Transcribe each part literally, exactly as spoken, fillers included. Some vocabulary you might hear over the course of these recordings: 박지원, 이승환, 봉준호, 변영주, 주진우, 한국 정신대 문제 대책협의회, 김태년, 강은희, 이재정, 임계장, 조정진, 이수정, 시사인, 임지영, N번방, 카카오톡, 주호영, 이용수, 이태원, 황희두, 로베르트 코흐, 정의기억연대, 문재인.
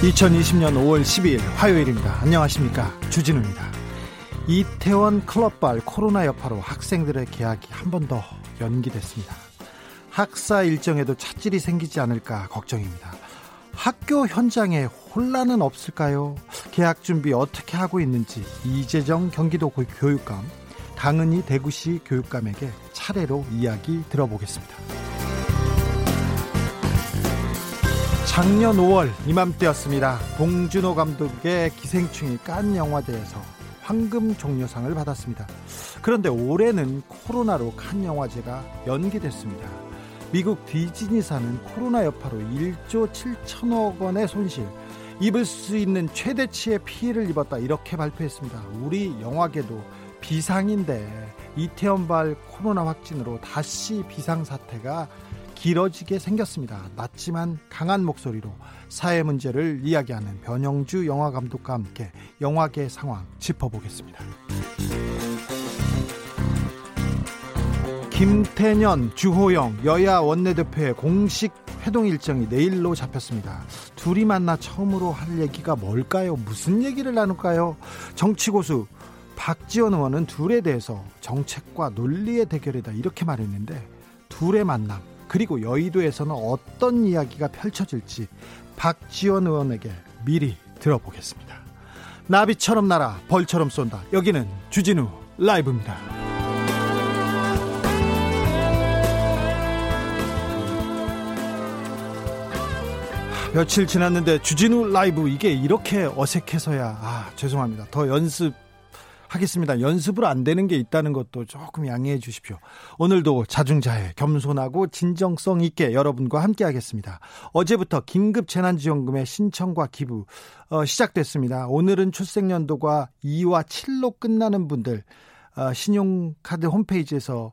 이천이십년 오월 십이일 화요일입니다. 안녕하십니까, 주진우입니다. 이태원 클럽발 코로나 여파로 학생들의 개학이 한 번 더 연기됐습니다. 학사 일정에도 차질이 생기지 않을까 걱정입니다. 학교 현장에 혼란은 없을까요? 개학 준비 어떻게 하고 있는지 이재정 경기도 교육감, 강은희 대구시 교육감에게 차례로 이야기 들어보겠습니다. 작년 오월 이맘때였습니다. 봉준호 감독의 기생충이 칸 영화제에서 황금종려상을 받았습니다. 그런데 올해는 코로나로 칸 영화제가 연기됐습니다. 미국 디즈니사는 코로나 여파로 일조 칠천억 원의 손실, 입을 수 있는 최대치의 피해를 입었다, 이렇게 발표했습니다. 우리 영화계도 비상인데 이태원발 코로나 확진으로 다시 비상사태가 길어지게 생겼습니다. 낮지만 강한 목소리로 사회 문제를 이야기하는 변영주 영화감독과 함께 영화계 상황 짚어보겠습니다. 김태년, 주호영 여야 원내대표의 공식 회동 일정이 내일로 잡혔습니다. 둘이 만나 처음으로 할 얘기가 뭘까요? 무슨 얘기를 나눌까요? 정치고수 박지원 의원은 둘에 대해서 정책과 논리의 대결이다, 이렇게 말했는데, 둘의 만남 그리고 여의도에서는 어떤 이야기가 펼쳐질지 박지원 의원에게 미리 들어보겠습니다. 나비처럼 날아 벌처럼 쏜다. 여기는 주진우 라이브입니다. 며칠 지났는데 주진우 라이브 이게 이렇게 어색해서야, 아, 죄송합니다. 더 연습 하겠습니다. 연습을 안 되는 게 있다는 것도 조금 양해해 주십시오. 오늘도 자중자애, 겸손하고 진정성 있게 여러분과 함께 하겠습니다. 어제부터 긴급재난지원금의 신청과 기부 어, 시작됐습니다. 오늘은 출생연도가 이와 칠로 끝나는 분들 어, 신용카드 홈페이지에서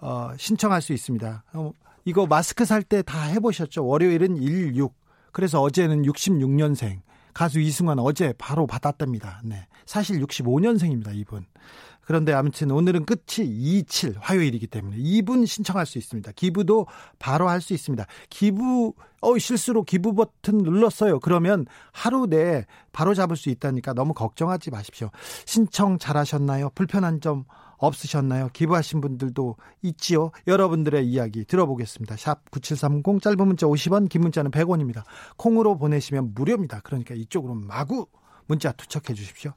어, 신청할 수 있습니다. 어, 이거 마스크 살 때 다 해보셨죠? 월요일은 일육, 그래서 어제는 육십육년생 가수 이승환 어제 바로 받았답니다. 네. 사실 육십오년생입니다, 이분. 그런데 아무튼 오늘은 끝이 이십칠, 화요일이기 때문에 이분 신청할 수 있습니다. 기부도 바로 할 수 있습니다. 기부, 어, 실수로 기부 버튼 눌렀어요. 그러면 하루 내에 바로 잡을 수 있다니까 너무 걱정하지 마십시오. 신청 잘하셨나요? 불편한 점 없으셨나요? 기부하신 분들도 있지요. 여러분들의 이야기 들어보겠습니다. 샵 구칠삼공, 짧은 문자 오십원, 긴 문자는 백원입니다. 콩으로 보내시면 무료입니다. 그러니까 이쪽으로 마구 문자 투척해 주십시오.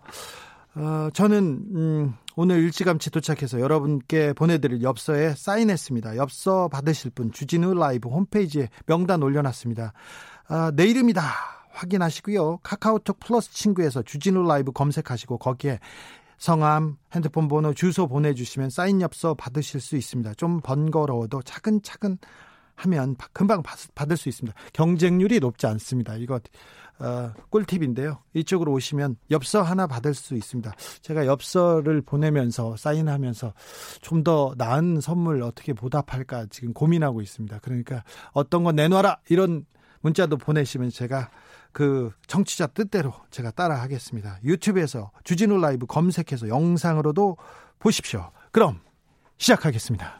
어, 저는 음, 오늘 일찌감치 도착해서 여러분께 보내드릴 엽서에 사인했습니다. 엽서 받으실 분 주진우 라이브 홈페이지에 명단 올려놨습니다. 어, 내 이름이다 확인하시고요. 카카오톡 플러스 친구에서 주진우 라이브 검색하시고 거기에 성함, 핸드폰 번호, 주소 보내주시면 사인 엽서 받으실 수 있습니다. 좀 번거로워도 차근차근 하면 금방 받을 수 있습니다. 경쟁률이 높지 않습니다. 이거 어, 꿀팁인데요. 이쪽으로 오시면 엽서 하나 받을 수 있습니다. 제가 엽서를 보내면서 사인하면서 좀 더 나은 선물 어떻게 보답할까 지금 고민하고 있습니다. 그러니까 어떤 거 내놔라 이런 문자도 보내시면 제가 그 청취자 뜻대로 제가 따라 하겠습니다. 유튜브에서 주진우 라이브 검색해서 영상으로도 보십시오. 그럼 시작하겠습니다.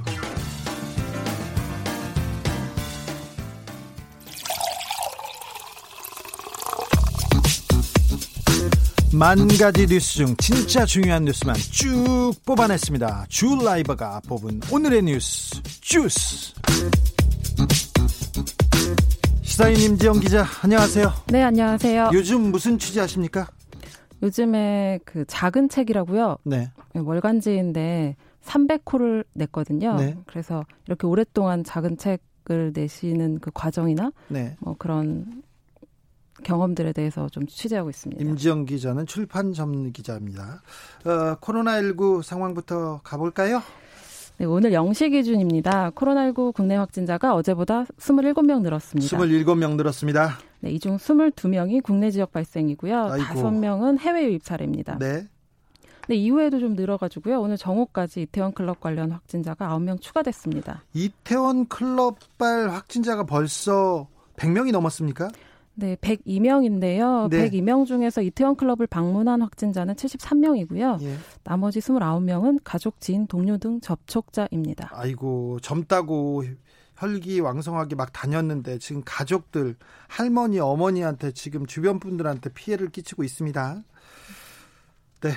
만 가지 뉴스 중 진짜 중요한 뉴스만 쭉 뽑아냈습니다. 주 라이브가 뽑은 오늘의 뉴스 주스. 시사인 임지영 기자, 안녕하세요. 네, 안녕하세요. 요즘 무슨 취재하십니까? 요즘에 그 작은 책이라고요. 네. 월간지인데 삼백 호를 냈거든요. 네. 그래서 이렇게 오랫동안 작은 책을 내시는 그 과정이나 네. 뭐 그런 경험들에 대해서 좀 취재하고 있습니다. 임지영 기자는 출판 전문 기자입니다. 어, 코로나십구 상황부터 가볼까요? 네, 오늘 영 시 기준입니다. 코로나십구 국내 확진자가 어제보다 스물일곱 명 늘었습니다. 스물일곱 명 늘었습니다. 네, 이 중 스물두 명이 국내 지역 발생이고요. 아이고. 다섯 명은 해외 유입 사례입니다. 네. 네, 이후에도 좀 늘어가지고요. 오늘 정오까지 이태원 클럽 관련 확진자가 아홉 명 추가됐습니다. 이태원 클럽발 확진자가 벌써 백 명이 넘었습니까? 네, 백이 명인데요. 네. 백이 명 중에서 이태원 클럽을 방문한 확진자는 칠십삼 명이고요. 예. 나머지 스물아홉 명은 가족, 지인, 동료 등 접촉자입니다. 아이고, 젊다고 혈기왕성하게 막 다녔는데 지금 가족들, 할머니, 어머니한테 지금 주변 분들한테 피해를 끼치고 있습니다. 네,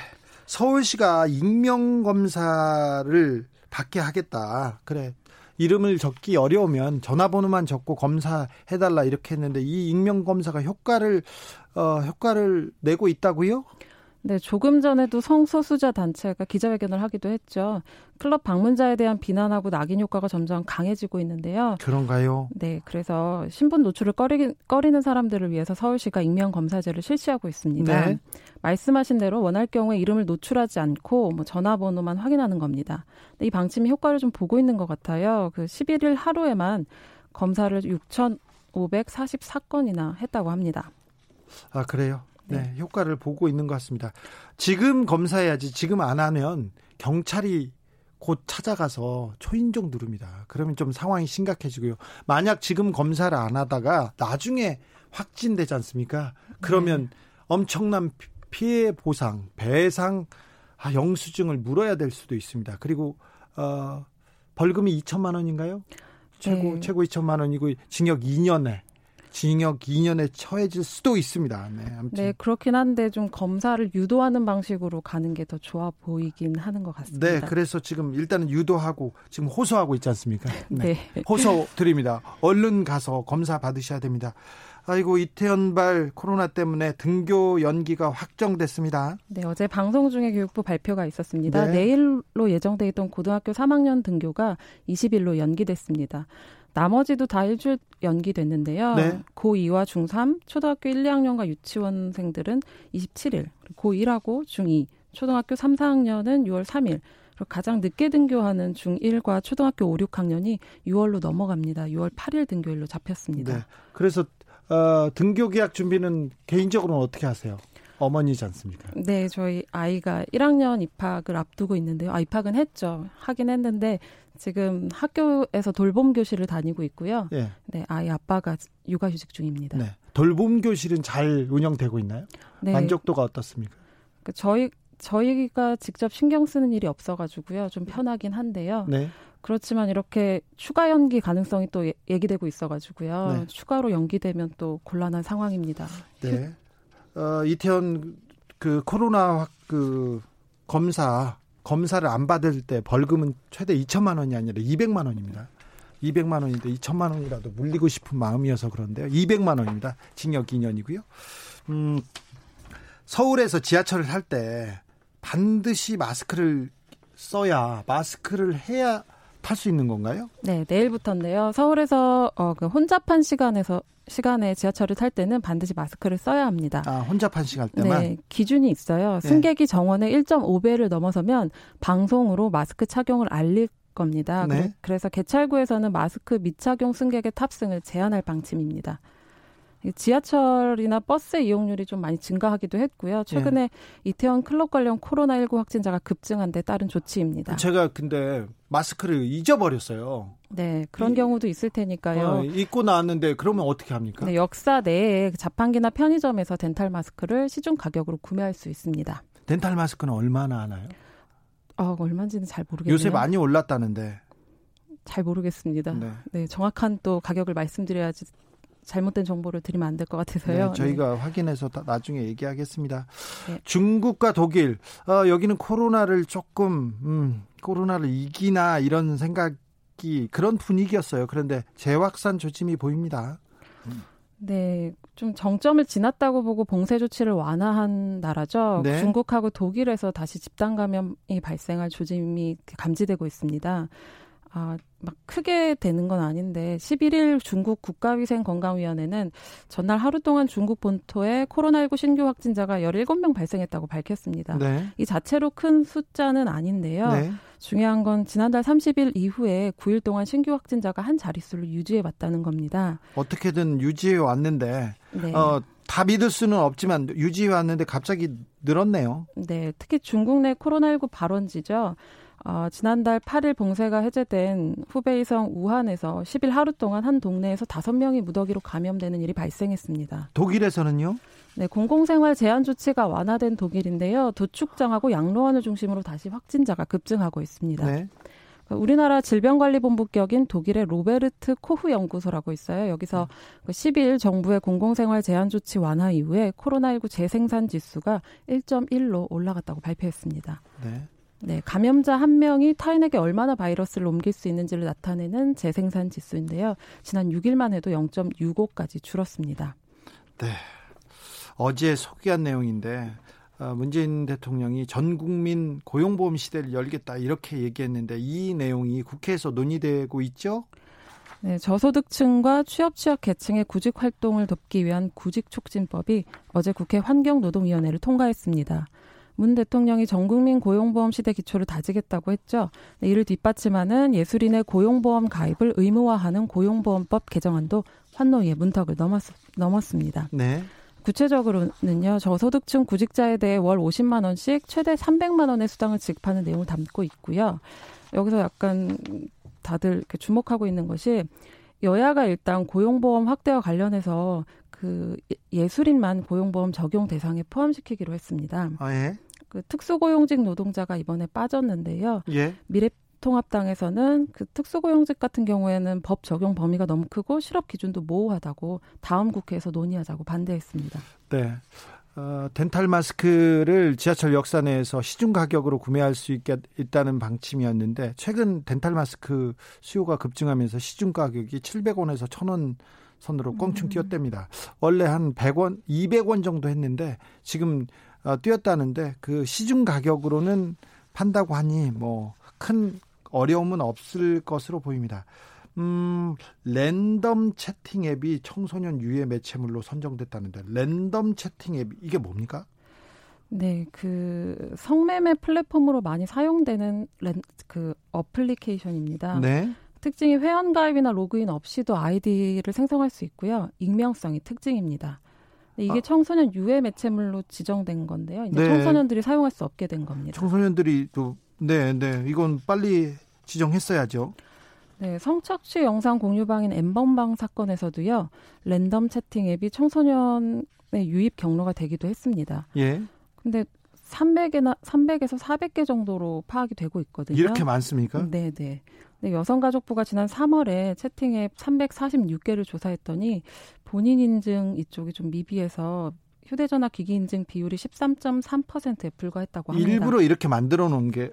서울시가 익명검사를 받게 하겠다. 그래. 이름을 적기 어려우면 전화번호만 적고 검사해달라 이렇게 했는데 이 익명검사가 효과를 어, 효과를 내고 있다고요? 네, 조금 전에도 성소수자 단체가 기자회견을 하기도 했죠. 클럽 방문자에 대한 비난하고 낙인 효과가 점점 강해지고 있는데요. 그런가요? 네, 그래서 신분 노출을 꺼리, 꺼리는 사람들을 위해서 서울시가 익명검사제를 실시하고 있습니다. 네. 말씀하신 대로 원할 경우에 이름을 노출하지 않고 뭐 전화번호만 확인하는 겁니다. 근데 이 방침이 효과를 좀 보고 있는 것 같아요. 그 십일 일 하루에만 검사를 육천오백사십사 건이나 했다고 합니다. 아, 그래요? 네. 네, 효과를 보고 있는 것 같습니다. 지금 검사해야지. 지금 안 하면 경찰이 곧 찾아가서 초인종 누릅니다. 그러면 좀 상황이 심각해지고요. 만약 지금 검사를 안 하다가 나중에 확진되지 않습니까? 그러면 네. 엄청난 피해 보상, 배상, 아, 영수증을 물어야 될 수도 있습니다. 그리고 어, 벌금이 이천만 원인가요? 최고, 네. 최고 이천만 원이고 징역 이 년에. 징역 이 년에 처해질 수도 있습니다. 네, 아무튼. 네, 그렇긴 한데 좀 검사를 유도하는 방식으로 가는 게 더 좋아 보이긴 하는 것 같습니다. 네, 그래서 지금 일단은 유도하고 지금 호소하고 있지 않습니까? 네, 네. 호소 드립니다. 얼른 가서 검사 받으셔야 됩니다. 아이고, 이태원발 코로나 때문에 등교 연기가 확정됐습니다. 네, 어제 방송 중에 교육부 발표가 있었습니다. 네. 내일로 예정돼 있던 고등학교 삼 학년 등교가 이십 일로 연기됐습니다. 나머지도 다 일주일 연기됐는데요. 네. 고이와 중삼, 초등학교 일, 이 학년과 유치원생들은 이십칠 일, 고일하고 중이, 초등학교 삼, 사 학년은 유월 삼 일, 그리고 가장 늦게 등교하는 중일과 초등학교 오, 육 학년이 유월로 넘어갑니다. 유월 팔 일 등교일로 잡혔습니다. 네. 그래서 어, 등교 계약 준비는 개인적으로는 어떻게 하세요? 어머니지 않습니까? 네, 저희 아이가 일 학년 입학을 앞두고 있는데요. 아, 입학은 했죠. 하긴 했는데 지금 학교에서 돌봄 교실을 다니고 있고요. 예. 네, 아이 아빠가 육아휴직 중입니다. 네, 돌봄 교실은 잘 운영되고 있나요? 네. 만족도가 어떻습니까? 그 저희 저희가 직접 신경 쓰는 일이 없어가지고요. 좀 편하긴 한데요. 네. 그렇지만 이렇게 추가 연기 가능성이 또 얘기되고 있어가지고요. 네. 추가로 연기되면 또 곤란한 상황입니다. 네. 어, 이태원 그 코로나 그 검사 검사를 안 받을 때 벌금은 최대 이천만 원이 아니라 이백만 원입니다. 이백만 원인데 이천만 원이라도 물리고 싶은 마음이어서 그런데요. 이백만 원입니다. 징역 이 년이고요. 음, 서울에서 지하철을 탈 때 반드시 마스크를 써야 마스크를 해야 탈 수 있는 건가요? 네, 내일부터인데요. 서울에서 어, 그 혼잡한 시간에서 시간에 지하철을 탈 때는 반드시 마스크를 써야 합니다. 아, 혼잡한 시간 때만? 네, 기준이 있어요. 승객이 정원의 일 점 오 배를 넘어서면 방송으로 마스크 착용을 알릴 겁니다. 네. 그래서 개찰구에서는 마스크 미착용 승객의 탑승을 제한할 방침입니다. 지하철이나 버스 이용률이 좀 많이 증가하기도 했고요. 최근에 네. 이태원 클럽 관련 코로나십구 확진자가 급증한 데 따른 조치입니다. 제가 근데 마스크를 잊어버렸어요. 네, 그런 이, 경우도 있을 테니까요. 어, 잊고 나왔는데 그러면 어떻게 합니까? 네, 역사 내에 자판기나 편의점에서 덴탈 마스크를 시중 가격으로 구매할 수 있습니다. 덴탈 마스크는 얼마나 하나요? 어, 얼마인지는 잘 모르겠네요. 요새 많이 올랐다는데. 잘 모르겠습니다. 네, 네, 정확한 또 가격을 말씀드려야지. 잘못된 정보를 드리면 안 될 것 같아서요. 네, 저희가 네. 확인해서 나중에 얘기하겠습니다. 네. 중국과 독일, 어, 여기는 코로나를 조금 음, 코로나를 이기나 이런 생각이 그런 분위기였어요. 그런데 재확산 조짐이 보입니다. 음. 네, 좀 정점을 지났다고 보고 봉쇄 조치를 완화한 나라죠. 네. 중국하고 독일에서 다시 집단 감염이 발생할 조짐이 감지되고 있습니다. 아, 막 크게 되는 건 아닌데 십일 일 중국 국가위생건강위원회는 전날 하루 동안 중국 본토에 코로나십구 신규 확진자가 열일곱 명 발생했다고 밝혔습니다. 네. 이 자체로 큰 숫자는 아닌데요. 네. 중요한 건 지난달 삼십 일 이후에 구 일 동안 신규 확진자가 한 자릿수를 유지해왔다는 겁니다. 어떻게든 유지해왔는데 네. 어, 다 믿을 수는 없지만 유지해왔는데 갑자기 늘었네요. 네, 특히 중국 내 코로나십구 발원지죠. 어, 지난달 팔 일 봉쇄가 해제된 후베이성 우한에서 십 일 하루 동안 한 동네에서 다섯 명이 무더기로 감염되는 일이 발생했습니다. 독일에서는요? 네, 공공생활 제한 조치가 완화된 독일인데요. 도축장하고 양로원을 중심으로 다시 확진자가 급증하고 있습니다. 네. 우리나라 질병관리본부격인 독일의 로베르트 코흐 연구소라고 있어요. 여기서 십이 일 정부의 공공생활 제한 조치 완화 이후에 코로나십구 재생산 지수가 일 점 일로 올라갔다고 발표했습니다. 네. 네, 감염자 한 명이 타인에게 얼마나 바이러스를 옮길 수 있는지를 나타내는 재생산 지수인데요. 지난 육 일만 해도 영 점 육오까지 줄었습니다. 네, 어제 소개한 내용인데 문재인 대통령이 전 국민 고용보험 시대를 열겠다 이렇게 얘기했는데 이 내용이 국회에서 논의되고 있죠? 네, 저소득층과 취업 취약 계층의 구직 활동을 돕기 위한 구직촉진법이 어제 국회 환경노동위원회를 통과했습니다. 문 대통령이 전국민 고용보험 시대 기초를 다지겠다고 했죠. 이를 뒷받침하는 예술인의 고용보험 가입을 의무화하는 고용보험법 개정안도 환노위의 문턱을 넘었, 넘었습니다. 네. 구체적으로는요, 저소득층 구직자에 대해 월 오십만 원씩 최대 삼백만 원의 수당을 지급하는 내용을 담고 있고요. 여기서 약간 다들 이렇게 주목하고 있는 것이 여야가 일단 고용보험 확대와 관련해서 그 예술인만 고용보험 적용 대상에 포함시키기로 했습니다. 아, 예? 그 특수고용직 노동자가 이번에 빠졌는데요. 예? 미래통합당에서는 그 특수고용직 같은 경우에는 법 적용 범위가 너무 크고 실업 기준도 모호하다고 다음 국회에서 논의하자고 반대했습니다. 네. 어, 덴탈 마스크를 지하철 역사 내에서 시중 가격으로 구매할 수 있게 있다는 방침이었는데 최근 덴탈 마스크 수요가 급증하면서 시중 가격이 칠백 원에서 천 원 선으로 껑충 뛰었답니다. 원래 한 백 원, 이백 원 정도 했는데 지금 어, 뛰었다는데 그 시중 가격으로는 판다고 하니 뭐 큰 어려움은 없을 것으로 보입니다. 음, 랜덤 채팅 앱이 청소년 유해 매체물로 선정됐다는데 랜덤 채팅 앱 이게 뭡니까? 네, 그 성매매 플랫폼으로 많이 사용되는 랜, 그 어플리케이션입니다. 네. 특징이 회원가입이나 로그인 없이도 아이디를 생성할 수 있고요. 익명성이 특징입니다. 이게 아. 청소년 유해 매체물로 지정된 건데요. 이제 네. 청소년들이 사용할 수 없게 된 겁니다. 청소년들이 또, 네, 네. 이건 빨리 지정했어야죠. 네, 성착취 영상 공유방인 N번방 사건에서도요. 랜덤 채팅 앱이 청소년의 유입 경로가 되기도 했습니다. 예. 근데 삼백에나, 삼백에서 사백 개 정도로 파악이 되고 있거든요. 이렇게 많습니까? 네, 네. 여성가족부가 지난 삼월에 채팅앱 삼백사십육 개를 조사했더니 본인 인증 이쪽이 좀 미비해서 휴대전화 기기 인증 비율이 십삼 점 삼 퍼센트에 불과했다고 합니다. 일부러 이렇게 만들어 놓은 게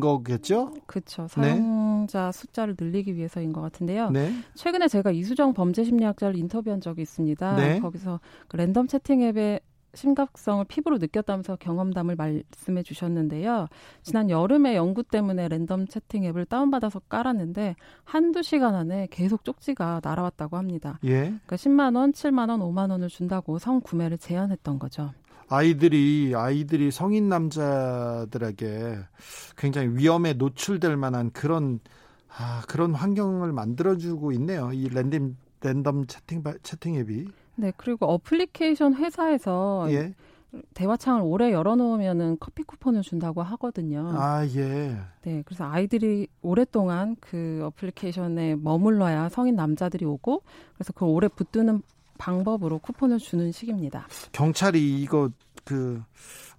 거겠죠? 그렇죠. 사용자 네. 숫자를 늘리기 위해서인 것 같은데요. 네. 최근에 제가 이수정 범죄심리학자를 인터뷰한 적이 있습니다. 네. 거기서 랜덤 채팅앱에 심각성을 피부로 느꼈다면서 경험담을 말씀해 주셨는데요. 지난 여름에 연구 때문에 랜덤 채팅 앱을 다운받아서 깔았는데 한두 시간 안에 계속 쪽지가 날아왔다고 합니다. 예. 그러니까 십만 원, 칠만 원, 오만 원을 준다고 성구매를 제한했던 거죠. 아이들이 아이들이 성인 남자들에게 굉장히 위험에 노출될 만한 그런 아, 그런 환경을 만들어주고 있네요. 이 랜덤 랜덤 채팅 채팅 앱이. 네, 그리고 어플리케이션 회사에서 예. 대화창을 오래 열어놓으면은 커피 쿠폰을 준다고 하거든요. 아, 예. 네, 그래서 아이들이 오랫동안 그 어플리케이션에 머물러야 성인 남자들이 오고 그래서 그걸 오래 붙드는 방법으로 쿠폰을 주는 식입니다. 경찰이 이거 그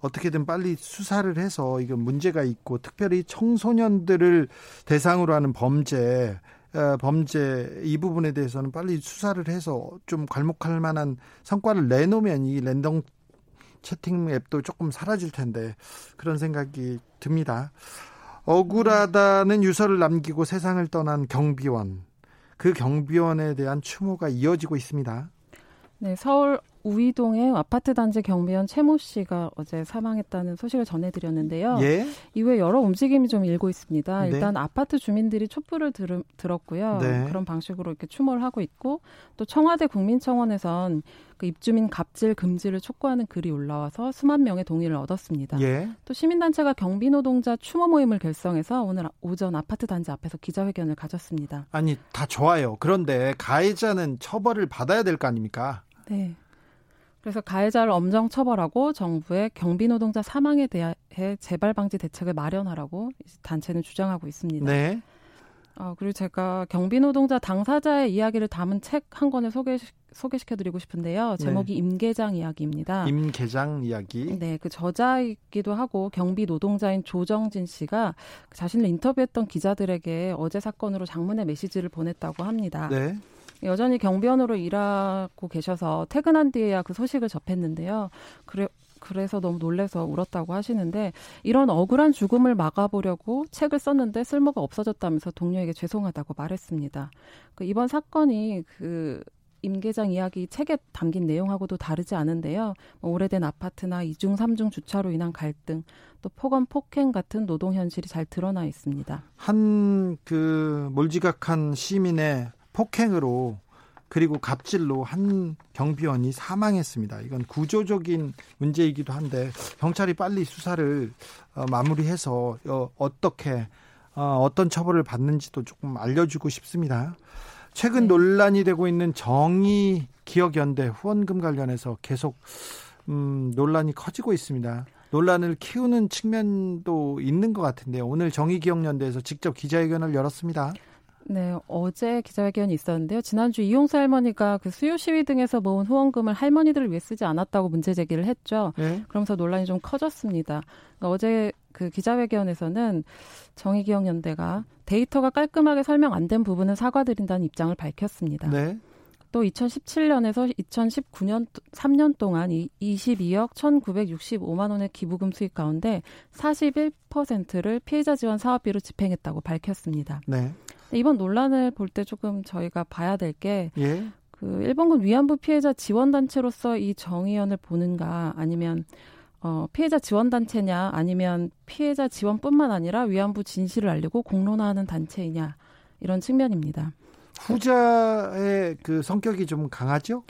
어떻게든 빨리 수사를 해서 이거 문제가 있고 특별히 청소년들을 대상으로 하는 범죄 범죄 이 부분에 대해서는 빨리 수사를 해서 좀 괄목할 만한 성과를 내놓으면 이 랜덤 채팅 앱도 조금 사라질 텐데 그런 생각이 듭니다. 억울하다는 유서를 남기고 세상을 떠난 경비원. 그 경비원에 대한 추모가 이어지고 있습니다. 네, 서울 우이동의 아파트 단지 경비원 최모 씨가 어제 사망했다는 소식을 전해드렸는데요. 예? 이후에 여러 움직임이 좀 일고 있습니다. 네. 일단 아파트 주민들이 촛불을 들, 들었고요. 네. 그런 방식으로 이렇게 추모를 하고 있고, 또 청와대 국민청원에선 그 입주민 갑질 금지를 촉구하는 글이 올라와서 수만 명의 동의를 얻었습니다. 예? 또 시민단체가 경비노동자 추모 모임을 결성해서 오늘 오전 아파트 단지 앞에서 기자회견을 가졌습니다. 아니, 다 좋아요. 그런데 가해자는 처벌을 받아야 될 거 아닙니까? 네. 그래서 가해자를 엄정 처벌하고 정부의 경비노동자 사망에 대해 재발 방지 대책을 마련하라고 단체는 주장하고 있습니다. 네. 어, 그리고 제가 경비노동자 당사자의 이야기를 담은 책 한 권을 소개, 소개시켜드리고 싶은데요. 제목이 네. 임계장 이야기입니다. 임계장 이야기. 네, 그 저자이기도 하고 경비노동자인 조정진 씨가 자신을 인터뷰했던 기자들에게 어제 사건으로 장문의 메시지를 보냈다고 합니다. 네. 여전히 경비원으로 일하고 계셔서 퇴근한 뒤에야 그 소식을 접했는데요. 그래, 그래서 너무 놀라서 울었다고 하시는데, 이런 억울한 죽음을 막아보려고 책을 썼는데 쓸모가 없어졌다면서 동료에게 죄송하다고 말했습니다. 그 이번 사건이 그 임계장 이야기 책에 담긴 내용하고도 다르지 않은데요. 뭐 오래된 아파트나 이중, 삼중 주차로 인한 갈등, 또 폭언, 폭행 같은 노동 현실이 잘 드러나 있습니다. 한 그 몰지각한 시민의 폭행으로 그리고 갑질로 한 경비원이 사망했습니다. 이건 구조적인 문제이기도 한데 경찰이 빨리 수사를 어, 마무리해서 어, 어떻게 어, 어떤 처벌을 받는지도 조금 알려주고 싶습니다. 최근 네. 논란이 되고 있는 정의기억연대 후원금 관련해서 계속 음, 논란이 커지고 있습니다. 논란을 키우는 측면도 있는 것 같은데 오늘 정의기억연대에서 직접 기자회견을 열었습니다. 네, 어제 기자회견이 있었는데요. 지난주 이용수 할머니가 그 수요 시위 등에서 모은 후원금을 할머니들을 위해 쓰지 않았다고 문제 제기를 했죠. 네. 그러면서 논란이 좀 커졌습니다. 그러니까 어제 그 기자회견에서는 정의기억연대가 데이터가 깔끔하게 설명 안 된 부분은 사과드린다는 입장을 밝혔습니다. 네. 또 이천십칠 년에서 이천십구 년 삼 년 동안 이십이억 천구백육십오만 원의 기부금 수익 가운데 사십일 퍼센트를 피해자 지원 사업비로 집행했다고 밝혔습니다. 네. 이번 논란을 볼 때 조금 저희가 봐야 될 게 예? 그 일본군 위안부 피해자 지원단체로서 이 정의연을 보는가, 아니면 어, 피해자 지원단체냐, 아니면 피해자 지원뿐만 아니라 위안부 진실을 알리고 공론화하는 단체이냐, 이런 측면입니다. 후자의 그 성격이 좀 강하죠?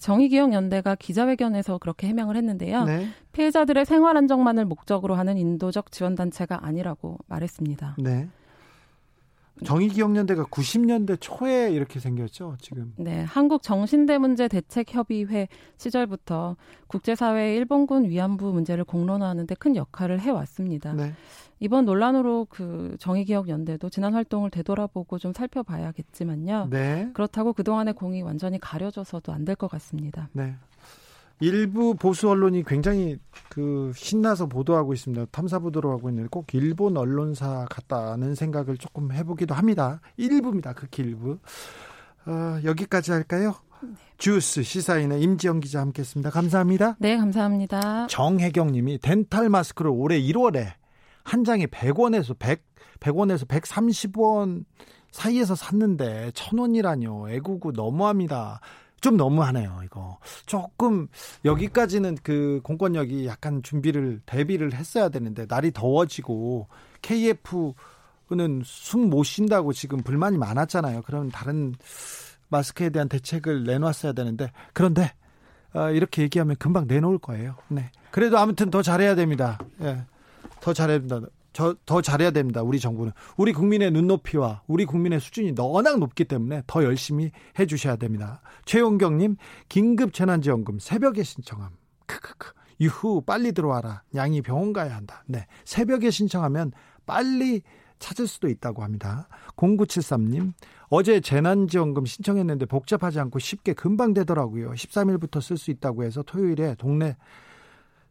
정의기억연대가 기자회견에서 그렇게 해명을 했는데요. 네. 피해자들의 생활안정만을 목적으로 하는 인도적 지원단체가 아니라고 말했습니다. 네. 정의기억연대가 구십 년대 초에 이렇게 생겼죠, 지금. 네, 한국 정신대 문제 대책협의회 시절부터 국제사회의 일본군 위안부 문제를 공론화하는 데 큰 역할을 해왔습니다. 네. 이번 논란으로 그 정의기억연대도 지난 활동을 되돌아보고 좀 살펴봐야겠지만요. 네. 그렇다고 그동안의 공이 완전히 가려져서도 안 될 것 같습니다. 네. 일부 보수 언론이 굉장히 그 신나서 보도하고 있습니다. 탐사 보도로 하고 있는데 꼭 일본 언론사 같다는 생각을 조금 해보기도 합니다. 일부입니다. 극히 일부. 어, 여기까지 할까요? 네. 주스 시사인의 임지영 기자 함께했습니다. 감사합니다. 네, 감사합니다. 정혜경님이 덴탈 마스크를 올해 일월에 한 장에 백 원에서 백, 백 원에서 백삼십 원 사이에서 샀는데 천 원이라뇨. 애구구 너무합니다. 좀 너무하네요, 이거. 조금 여기까지는 그 공권력이 약간 준비를 대비를 했어야 되는데 날이 더워지고 케이에프는 숨 못 쉰다고 지금 불만이 많았잖아요. 그럼 다른 마스크에 대한 대책을 내놨어야 되는데, 그런데 어, 이렇게 얘기하면 금방 내놓을 거예요. 네. 그래도 아무튼 더 잘해야 됩니다. 예. 더 잘해야 됩니다. 저, 더 잘해야 됩니다. 우리 정부는 우리 국민의 눈높이와 우리 국민의 수준이 워낙 높기 때문에 더 열심히 해주셔야 됩니다. 최용경님, 긴급 재난지원금 새벽에 신청함. 크크크. 유후, 빨리 들어와라. 양이 병원 가야 한다. 네, 새벽에 신청하면 빨리 찾을 수도 있다고 합니다. 공구칠삼님, 어제 재난지원금 신청했는데 복잡하지 않고 쉽게 금방 되더라고요. 십삼 일부터 쓸 수 있다고 해서 토요일에 동네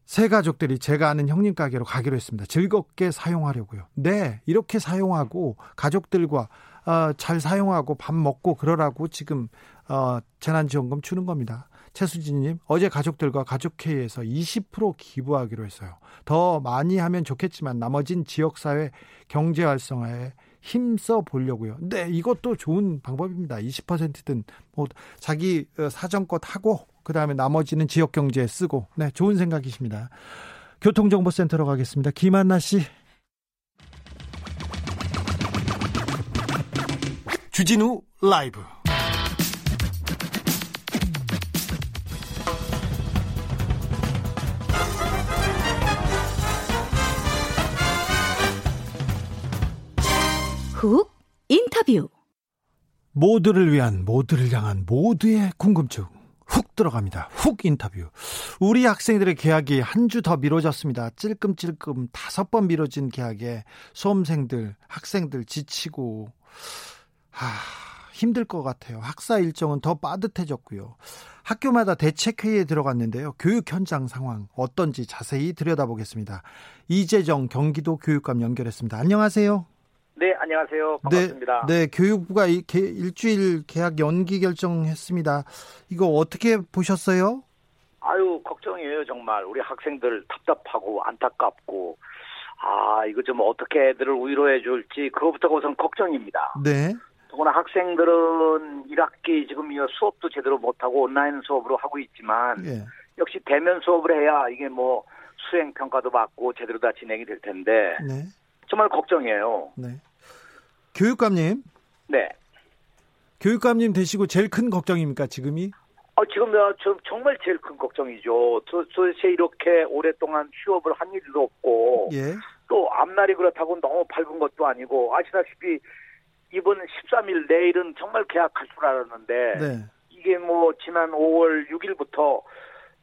세 가족들이 제가 아는 형님 가게로 가기로 했습니다. 즐겁게 사용하려고요. 네, 이렇게 사용하고 가족들과 어, 잘 사용하고 밥 먹고 그러라고 지금 어, 재난지원금 주는 겁니다. 최수진님, 어제 가족들과 가족회의에서 이십 퍼센트 기부하기로 했어요. 더 많이 하면 좋겠지만 나머진 지역사회 경제활성화에 힘써 보려고요. 네, 이것도 좋은 방법입니다. 이십 퍼센트든 뭐 자기 사정껏 하고 그다음에 나머지는 지역 경제에 쓰고. 네, 좋은 생각이십니다. 교통정보센터로 가겠습니다. 김한나 씨. 주진우 라이브. 훅 인터뷰. 모두를 위한, 모두를 향한, 모두의 궁금증 훅 들어갑니다. 훅 인터뷰. 우리 학생들의 개학이 한 주 더 미뤄졌습니다. 찔끔찔끔 다섯 번 미뤄진 개학에 수험생들, 학생들 지치고 아, 힘들 것 같아요. 학사 일정은 더 빠듯해졌고요. 학교마다 대책회의에 들어갔는데요. 교육 현장 상황 어떤지 자세히 들여다보겠습니다. 이재정 경기도 교육감 연결했습니다. 안녕하세요. 네, 안녕하세요. 반갑습니다. 네, 네, 교육부가 이 개, 일주일 개학 연기 결정했습니다. 이거 어떻게 보셨어요? 아유, 걱정이에요, 정말. 우리 학생들 답답하고 안타깝고, 아, 이거 좀 어떻게 애들을 위로해 줄지, 그거부터가 우선 걱정입니다. 네. 더구나 학생들은 일 학기 지금 수업도 제대로 못하고 온라인 수업으로 하고 있지만, 예. 역시 대면 수업을 해야 이게 뭐 수행평가도 받고 제대로 다 진행이 될 텐데, 네. 정말 걱정이에요. 네. 교육감님. 네. 교육감님 되시고 제일 큰 걱정입니까, 지금이? 아, 지금 정말 제일 큰 걱정이죠. 도대체 이렇게 오랫동안 휴업을 한 일도 없고, 예. 또 앞날이 그렇다고 너무 밝은 것도 아니고, 아시다시피 이번 십삼 일 내일은 정말 개학할 줄 알았는데, 네. 이게 뭐 지난 오월 육일부터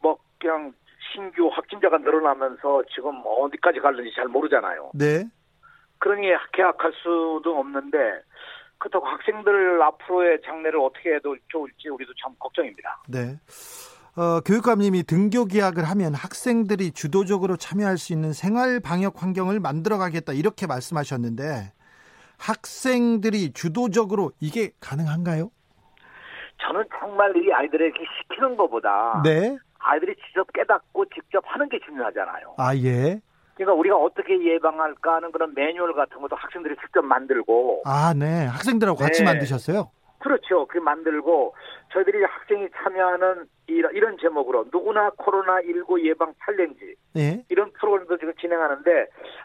뭐 그냥 신규 확진자가 늘어나면서 지금 어디까지 갈는지 잘 모르잖아요. 네. 그러니 개학할 수도 없는데 그렇다고 학생들 앞으로의 장래를 어떻게 해도 좋을지 우리도 참 걱정입니다. 네. 어, 교육감님이 등교 개학을 하면 학생들이 주도적으로 참여할 수 있는 생활 방역 환경을 만들어가겠다 이렇게 말씀하셨는데 학생들이 주도적으로 이게 가능한가요? 저는 정말 이 아이들에게 시키는 것보다 네. 아이들이 직접 깨닫고 직접 하는 게 중요하잖아요. 아, 예. 그러니까 우리가 어떻게 예방할까 하는 그런 매뉴얼 같은 것도 학생들이 직접 만들고. 아, 네. 학생들하고 네. 같이 만드셨어요? 그렇죠. 그 만들고 저희들이 학생이 참여하는 이런, 이런 제목으로 누구나 코로나십구 예방 챌린지 네. 이런 프로그램도 지금 진행하는데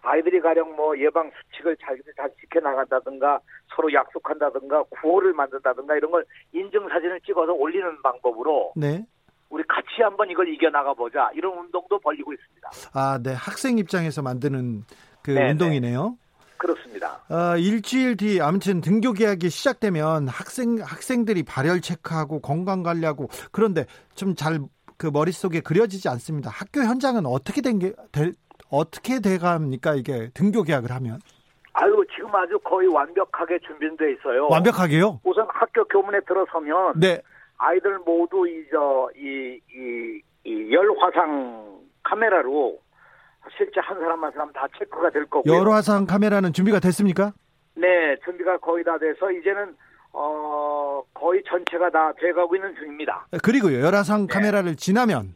아이들이 가령 뭐 예방 수칙을 자기들 잘 지켜나간다든가 서로 약속한다든가 구호를 만든다든가 이런 걸 인증사진을 찍어서 올리는 방법으로 네. 우리 같이 한번 이걸 이겨나가 보자. 이런 운동도 벌리고 있습니다. 아, 네. 학생 입장에서 만드는 그 네네. 운동이네요. 그렇습니다. 어, 일주일 뒤 아무튼 등교 개학이 시작되면 학생 학생들이 발열 체크하고 건강 관리하고 그런데 좀 잘 그 머릿속에 그려지지 않습니다. 학교 현장은 어떻게 된 게 어떻게 돼 갑니까? 이게 등교 개학을 하면? 아유, 지금 아주 거의 완벽하게 준비돼 있어요. 완벽하게요? 우선 학교 교문에 들어서면 네. 아이들 모두 이 저 이 이 이 열화상 카메라로 실제 한 사람 한 사람 다 체크가 될 거고요. 열화상 카메라는 준비가 됐습니까? 네, 준비가 거의 다 돼서 이제는 어 거의 전체가 다 돼가고 있는 중입니다. 그리고요, 열화상 네. 카메라를 지나면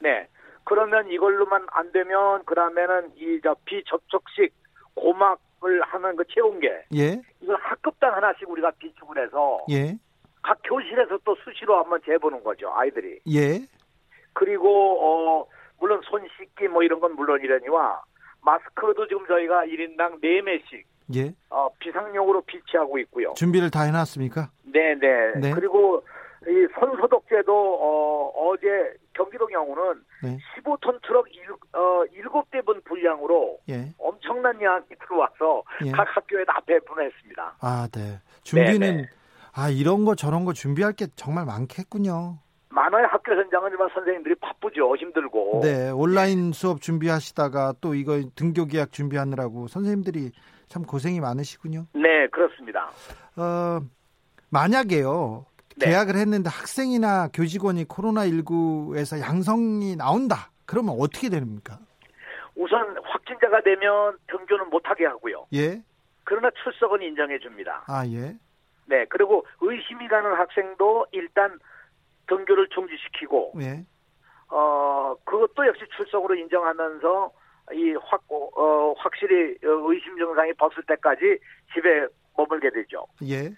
네, 그러면 이걸로만 안 되면 그다음에는 이 저 비접촉식 고막을 하는 그 체온계 예, 이걸 학급당 하나씩 우리가 비축을 해서 예. 각 교실에서 또 수시로 한번 재보는 거죠, 아이들이. 예. 그리고, 어, 물론 손 씻기 뭐 이런 건 물론이라니와, 마스크도 지금 저희가 일 인당 네 매씩, 예. 어, 비상용으로 비치하고 있고요. 준비를 다 해놨습니까? 네네. 네. 그리고, 이 손소독제도, 어, 어제 경기도 경우는 네. 십오 톤 트럭 일, 어, 일곱 대분 분량으로 예. 엄청난 양이 들어와서 예. 각 학교에 다 배분했습니다. 아, 네. 준비는 네네. 아, 이런 거 저런 거 준비할 게 정말 많겠군요. 많아요. 학교 현장은 일반 선생님들이 바쁘죠. 힘들고. 네. 온라인 수업 준비하시다가 또 이거 등교 개학 준비하느라고 선생님들이 참 고생이 많으시군요. 네. 그렇습니다. 어, 만약에요. 네. 개학을 했는데 학생이나 교직원이 코로나십구에서 양성이 나온다. 그러면 어떻게 됩니까? 우선 확진자가 되면 등교는 못하게 하고요. 예. 그러나 출석은 인정해 줍니다. 아, 예. 네, 그리고 의심이 가는 학생도 일단 등교를 중지시키고, 예. 어, 그것도 역시 출석으로 인정하면서 이 확, 어, 확실히 의심 증상이 벗을 때까지 집에 머물게 되죠. 예.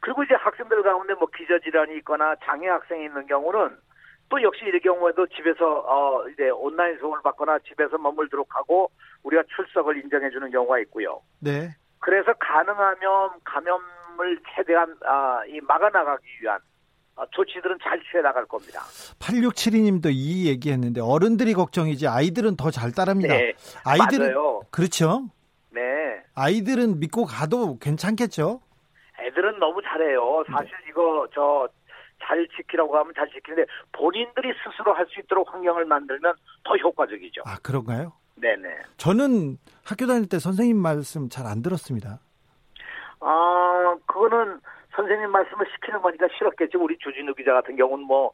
그리고 이제 학생들 가운데 뭐 기저질환이 있거나 장애 학생이 있는 경우는 또 역시 이 경우에도 집에서 어, 이제 온라인 수업을 받거나 집에서 머물도록 하고 우리가 출석을 인정해주는 경우가 있고요. 네. 그래서 가능하면 감염을 최대한 아, 이 막아나가기 위한 조치들은 잘 취해 나갈 겁니다. 팔육칠이 님도 이 얘기했는데 어른들이 걱정이지 아이들은 더 잘 따릅니다. 네, 아이들은 맞아요. 그렇죠. 네. 아이들은 믿고 가도 괜찮겠죠. 애들은 너무 잘해요. 사실 네. 이거 저 잘 지키라고 하면 잘 지키는데 본인들이 스스로 할 수 있도록 환경을 만들면 더 효과적이죠. 아 그런가요? 네네. 저는 학교 다닐 때 선생님 말씀 잘 안 들었습니다. 아 그거는. 선생님 말씀을 시키는 거니까 싫었겠지. 우리 주진우 기자 같은 경우는 뭐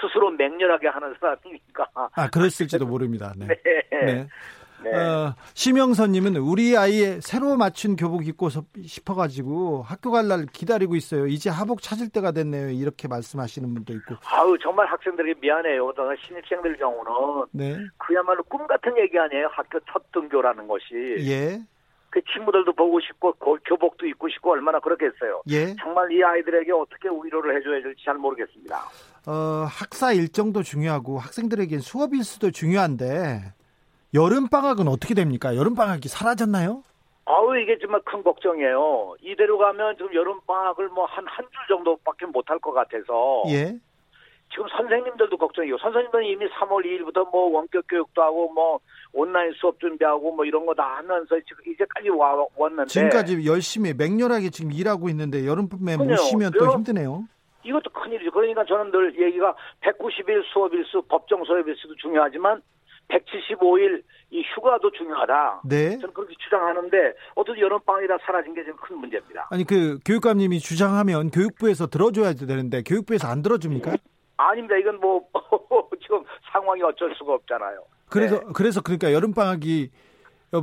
스스로 맹렬하게 하는 사람이니까. 아, 그랬을지도 모릅니다. 네. 네. 네. 네. 어, 심영선님은 우리 아이의 새로 맞춘 교복 입고 싶어가지고 학교 갈 날 기다리고 있어요. 이제 하복 찾을 때가 됐네요. 이렇게 말씀하시는 분도 있고. 아우 정말 학생들이 미안해요. 신입생들 경우는 네. 그야말로 꿈 같은 얘기 아니에요. 학교 첫 등교라는 것이. 예. 그 친구들도 보고 싶고 교복도 입고 싶고 얼마나 그렇겠어요. 예. 정말 이 아이들에게 어떻게 위로를 해줘야 될지 잘 모르겠습니다. 어, 학사 일정도 중요하고 학생들에겐 수업 일수도 중요한데 여름방학은 어떻게 됩니까? 여름방학이 사라졌나요? 아우 이게 정말 큰 걱정이에요. 이대로 가면 지금 여름방학을 뭐 한 한 주 정도밖에 못할 것 같아서 예. 지금 선생님들도 걱정이에요. 선생님들은 이미 삼월 이일부터 뭐 원격 교육도 하고 뭐 온라인 수업 준비하고 뭐 이런 거 다 하면서 지금 이제까지 와, 왔는데 지금까지 열심히 맹렬하게 지금 일하고 있는데 여름에 못 쉬면 또 힘드네요. 이것도 큰일이죠. 그러니까 저는 늘 얘기가 백구십 일 수업일수, 법정 수업일수도 중요하지만 백칠십오 일 이 휴가도 중요하다. 네. 저는 그렇게 주장하는데 어떻게 여름방학이 다 사라진 게 지금 큰 문제입니다. 아니 그 교육감님이 주장하면 교육부에서 들어줘야 되는데 교육부에서 안 들어줍니까? 아닙니다. 이건 뭐 지금 상황이 어쩔 수가 없잖아요. 그래서 네. 그래서 그러니까 여름 방학이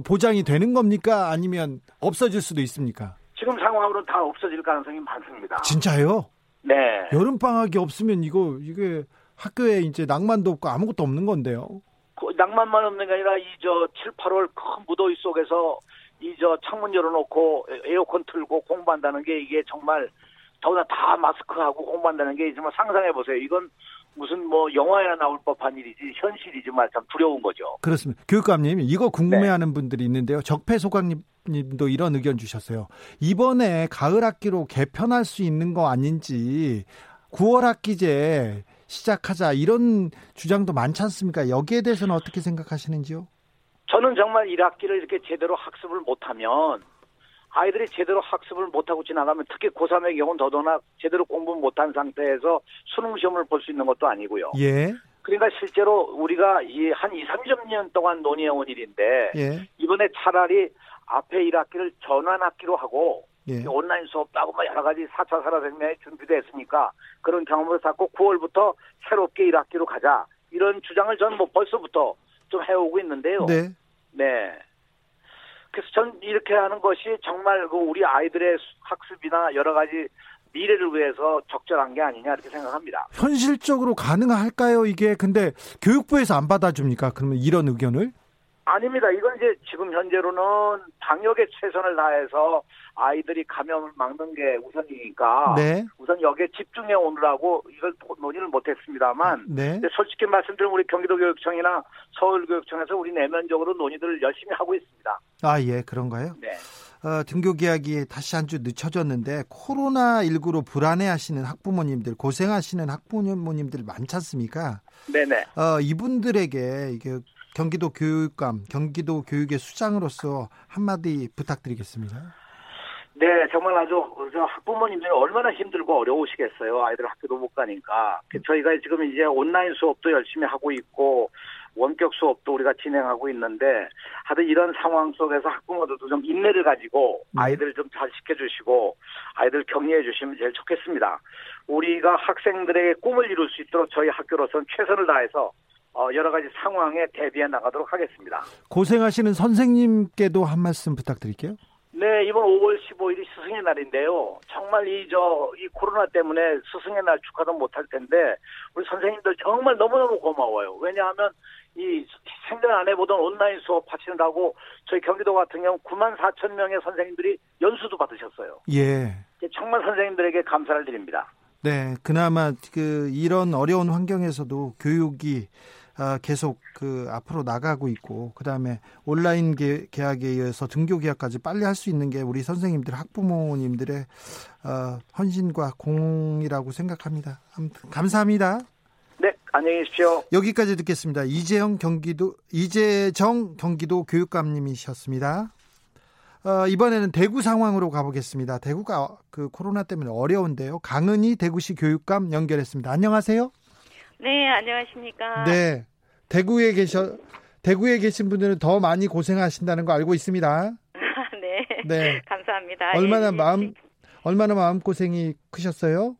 보장이 되는 겁니까? 아니면 없어질 수도 있습니까? 지금 상황으로는 다 없어질 가능성이 많습니다. 진짜요? 네. 여름 방학이 없으면 이거 이게 학교에 이제 낭만도 없고 아무것도 없는 건데요. 그 낭만만 없는 게 아니라 이 저 칠, 팔월 큰 무더위 속에서 이 저 창문 열어놓고 에어컨 틀고 공부한다는 게 이게 정말 더구나 다 마스크하고 공부한다는 게 정말 상상해 보세요. 이건 무슨 뭐 영화에나 나올 법한 일이지 현실이지만 참 두려운 거죠. 그렇습니다. 교육감님 이거 궁금해하는 네. 분들이 있는데요. 적폐소강님도 이런 의견 주셨어요. 이번에 가을 학기로 개편할 수 있는 거 아닌지 구월 학기제 시작하자 이런 주장도 많지 않습니까? 여기에 대해서는 어떻게 생각하시는지요? 저는 정말 일 학기를 이렇게 제대로 학습을 못하면 아이들이 제대로 학습을 못하고 지나가면 특히 고삼의 경우는 더더나 제대로 공부 못한 상태에서 수능시험을 볼 수 있는 것도 아니고요. 예. 그러니까 실제로 우리가 이 한 이삼십 년 동안 논의해온 일인데 예. 이번에 차라리 앞에 일 학기를 전환학기로 하고 예. 온라인 수업도 하고 여러 가지 사 차 산업혁명이 준비됐으니까 그런 경험을 쌓고 구월부터 새롭게 일 학기로 가자. 이런 주장을 저는 뭐 벌써부터 좀 해오고 있는데요. 네. 네. 그래서 전 이렇게 하는 것이 정말 그 우리 아이들의 학습이나 여러 가지 미래를 위해서 적절한 게 아니냐 이렇게 생각합니다. 현실적으로 가능할까요 이게? 근데 교육부에서 안 받아줍니까? 그러면 이런 의견을? 아닙니다. 이건 이제 지금 현재로는 방역에 최선을 다해서 아이들이 감염을 막는 게 우선이니까 네. 우선 여기에 집중해 오느라고 이걸 논의를 못했습니다만 네. 근데 솔직히 말씀드리면 우리 경기도교육청이나 서울교육청에서 우리 내면적으로 논의들을 열심히 하고 있습니다. 아, 예, 그런가요? 네. 어, 등교 개학이 다시 한 주 늦춰졌는데 코로나십구로 불안해하시는 학부모님들, 고생하시는 학부모님들 많지 않습니까? 네네. 어, 이분들에게 이게 경기도 교육감, 경기도 교육의 수장으로서 한마디 부탁드리겠습니다. 네, 정말 아주 학부모님들이 얼마나 힘들고 어려우시겠어요. 아이들 학교도 못 가니까. 저희가 지금 이제 온라인 수업도 열심히 하고 있고 원격 수업도 우리가 진행하고 있는데 하여튼 이런 상황 속에서 학부모들도 좀 인내를 가지고 아이들 좀 잘 지켜주시고 아이들 격려해 주시면 제일 좋겠습니다. 우리가 학생들의 꿈을 이룰 수 있도록 저희 학교로서는 최선을 다해서 여러 가지 상황에 대비해 나가도록 하겠습니다. 고생하시는 선생님께도 한 말씀 부탁드릴게요. 네, 이번 오월 십오일이 스승의 날인데요. 정말 이 저 이 코로나 때문에 스승의 날 축하도 못할 텐데 우리 선생님들 정말 너무너무 고마워요. 왜냐하면 이 생전 안 해보던 온라인 수업 하시느라고 저희 경기도 같은 경우 구만 사천 명의 선생님들이 연수도 받으셨어요. 예. 정말 선생님들에게 감사를 드립니다. 네, 그나마 그 이런 어려운 환경에서도 교육이 계속 그 앞으로 나가고 있고, 그 다음에 온라인 계약에 의해서 등교 계약까지 빨리 할 수 있는 게 우리 선생님들, 학부모님들의 헌신과 공이라고 생각합니다. 아무튼 감사합니다. 네, 안녕히 계십시오. 여기까지 듣겠습니다. 이재영 경기도 이재정 경기도 교육감님이셨습니다. 어, 이번에는 대구 상황으로 가보겠습니다. 대구가 그 코로나 때문에 어려운데요. 강은희 대구시 교육감 연결했습니다. 안녕하세요. 네, 안녕하십니까. 네, 대구에 계셔 대구에 계신 분들은 더 많이 고생하신다는 거 알고 있습니다. 네. 네, 감사합니다. 얼마나 마음 얼마나 마음 고생이 크셨어요?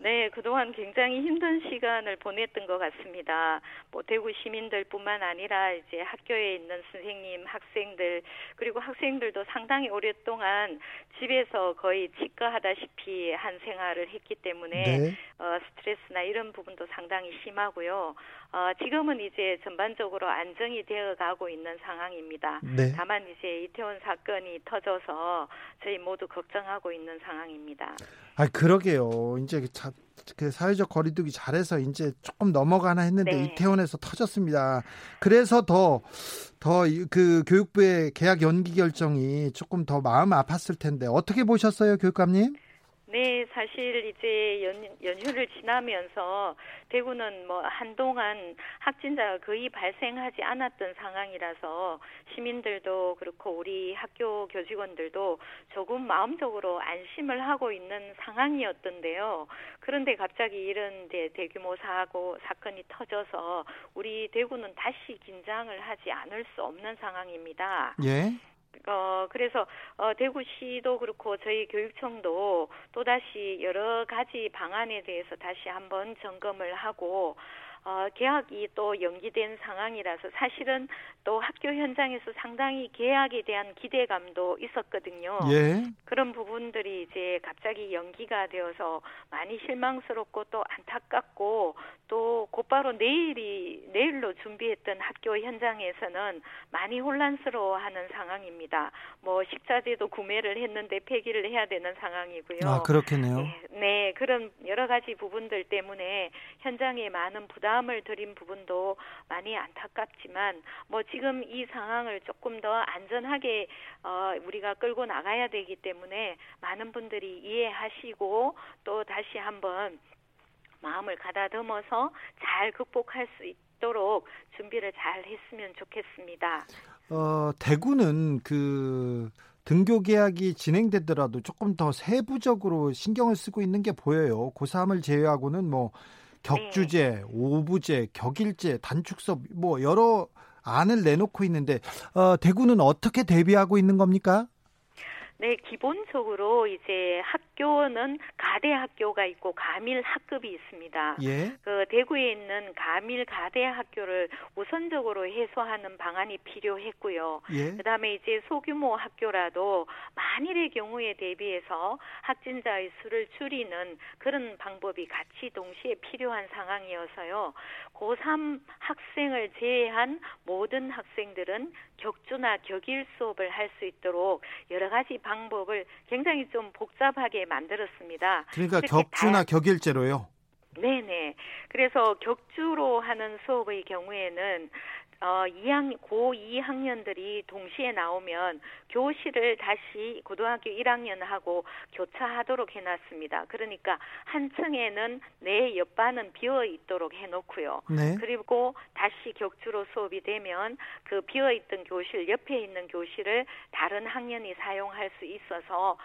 네, 그동안 굉장히 힘든 시간을 보냈던 것 같습니다. 뭐 대구 시민들뿐만 아니라 이제 학교에 있는 선생님, 학생들, 그리고 학생들도 상당히 오랫동안 집에서 거의 치과하다시피 한 생활을 했기 때문에 네. 어, 스트레스나 이런 부분도 상당히 심하고요. 어, 지금은 이제 전반적으로 안정이 되어가고 있는 상황입니다. 네. 다만 이제 이태원 사건이 터져서 저희 모두 걱정하고 있는 상황입니다. 아, 그러게요. 이제 자, 그 사회적 거리두기 잘해서 이제 조금 넘어가나 했는데 네. 이태원에서 터졌습니다. 그래서 더, 더 그 교육부의 계약 연기 결정이 조금 더 마음 아팠을 텐데 어떻게 보셨어요, 교육감님? 네, 사실 이제 연, 연휴를 지나면서 대구는 뭐 한동안 확진자가 거의 발생하지 않았던 상황이라서 시민들도 그렇고 우리 학교 교직원들도 조금 마음적으로 안심을 하고 있는 상황이었던데요. 그런데 갑자기 이런 대규모 사고, 사건이 터져서 우리 대구는 다시 긴장을 하지 않을 수 없는 상황입니다. 예. 어 그래서 어, 대구시도 그렇고 저희 교육청도 또다시 여러 가지 방안에 대해서 다시 한번 점검을 하고 어, 계약이 또 연기된 상황이라서 사실은 또 학교 현장에서 상당히 계약에 대한 기대감도 있었거든요. 예. 그런 부분들이 이제 갑자기 연기가 되어서 많이 실망스럽고 또 안타깝고 또 곧바로 내일이, 내일로 준비했던 학교 현장에서는 많이 혼란스러워하는 상황입니다. 뭐 식자재도 구매를 했는데 폐기를 해야 되는 상황이고요. 아, 그렇겠네요. 네, 네, 그런 여러 가지 부분들 때문에 현장에 많은 부담 부담을 드린 부분도 많이 안타깝지만 뭐 지금 이 상황을 조금 더 안전하게 어, 우리가 끌고 나가야 되기 때문에 많은 분들이 이해하시고 또 다시 한번 마음을 가다듬어서 잘 극복할 수 있도록 준비를 잘 했으면 좋겠습니다. 어, 대구는 그 등교 계약이 진행되더라도 조금 더 세부적으로 신경을 쓰고 있는 게 보여요. 고삼을 제외하고는 뭐 격주제, 네. 오부제, 격일제, 단축섭 뭐 여러 안을 내놓고 있는데 어, 대구는 어떻게 대비하고 있는 겁니까? 네, 기본적으로 이제 학교는 가대 학교가 있고 가밀 학급이 있습니다. 예. 그 대구에 있는 가밀 가대 학교를 우선적으로 해소하는 방안이 필요했고요. 예. 그다음에 이제 소규모 학교라도 만일의 경우에 대비해서 학진자의 수를 줄이는 그런 방법이 같이 동시에 필요한 상황이어서요. 고삼 학생을 제외한 모든 학생들은 격주나 격일 수업을 할 수 있도록 여러 가지 방법을 굉장히 좀 복잡하게 만들었습니다. 그러니까 격주나 다양... 격일제로요? 네네. 그래서 격주로 하는 수업의 경우에는 어, 이 학, 고이 학년들이 동시에 나오면 교실을 다시 고등학교 일 학년하고 교차하도록 해놨습니다. 그러니까 한 층에는 내 옆반은 비어있도록 해놓고요. 네. 그리고 다시 격주로 수업이 되면 그 비어있던 교실, 옆에 있는 교실을 다른 학년이 사용할 수 있어서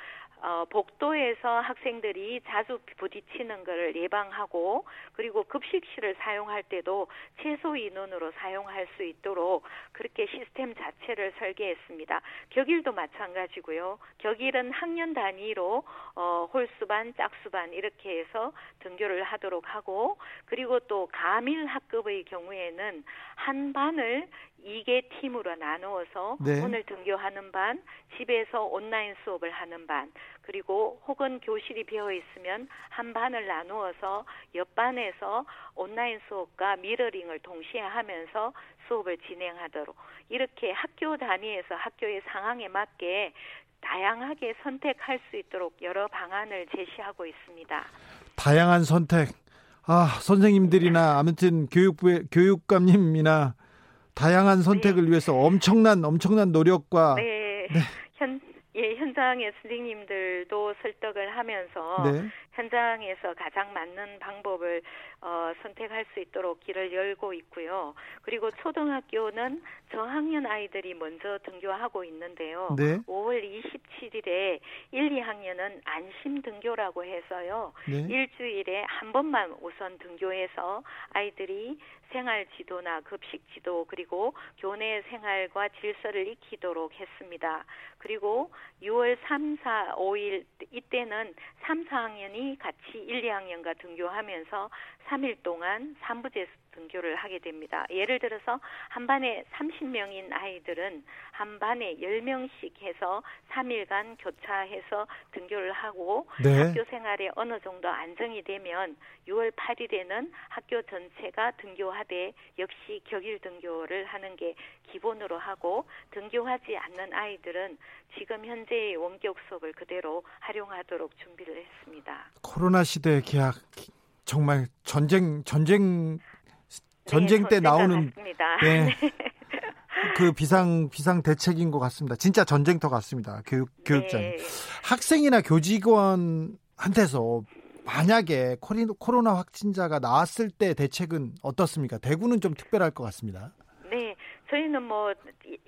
어, 복도에서 학생들이 자주 부딪히는 것을 예방하고 그리고 급식실을 사용할 때도 최소 인원으로 사용할 수 있도록 그렇게 시스템 자체를 설계했습니다. 격일도 마찬가지고요. 격일은 학년 단위로 어, 홀수반, 짝수반 이렇게 해서 등교를 하도록 하고 그리고 또 가밀 학급의 경우에는 한 반을 두 개 팀으로 나누어서 네. 오늘 등교하는 반, 집에서 온라인 수업을 하는 반, 그리고 혹은 교실이 비어 있으면 한 반을 나누어서 옆반에서 온라인 수업과 미러링을 동시에 하면서 수업을 진행하도록, 이렇게 학교 단위에서 학교의 상황에 맞게 다양하게 선택할 수 있도록 여러 방안을 제시하고 있습니다. 다양한 선택. 아, 선생님들이나 아무튼 교육부의 교육감님이나 다양한 선택을 네. 위해서 엄청난 엄청난 노력과 네. 네. 현 예, 현장의 선생님들도 설득을 하면서 네. 현장에서 가장 맞는 방법을 어, 선택할 수 있도록 길을 열고 있고요. 그리고 초등학교는 저학년 아이들이 먼저 등교하고 있는데요. 네. 오월 이십칠일에 일, 이학년은 안심 등교라고 해서요. 네. 일주일에 한 번만 우선 등교해서 아이들이 생활 지도나 급식 지도, 그리고 교내 생활과 질서를 익히도록 했습니다. 그리고 유월 삼, 사, 오일 이때는 삼, 사학년이 같이 일, 이학년과 등교하면서 삼 일 동안 삼부제 등교를 하게 됩니다. 예를 들어서 한 반에 삼십 명인 아이들은 한 반에 열 명씩 해서 삼 일간 교차해서 등교를 하고 네. 학교 생활에 어느 정도 안정이 되면 유월 팔일에는 학교 전체가 등교하되 역시 격일 등교를 하는 게 기본으로 하고, 등교하지 않는 아이들은 지금 현재의 원격 수업을 그대로 활용하도록 준비를 했습니다. 코로나 시대의 개학, 정말 전쟁 전쟁 전쟁 네, 때 나오는 네, 그 비상 비상 대책인 것 같습니다. 진짜 전쟁터 같습니다. 교육 교육장 네. 학생이나 교직원한테서 만약에 코로나 확진자가 나왔을 때 대책은 어떻습니까? 대구는 좀 특별할 것 같습니다. 네. 저희는 뭐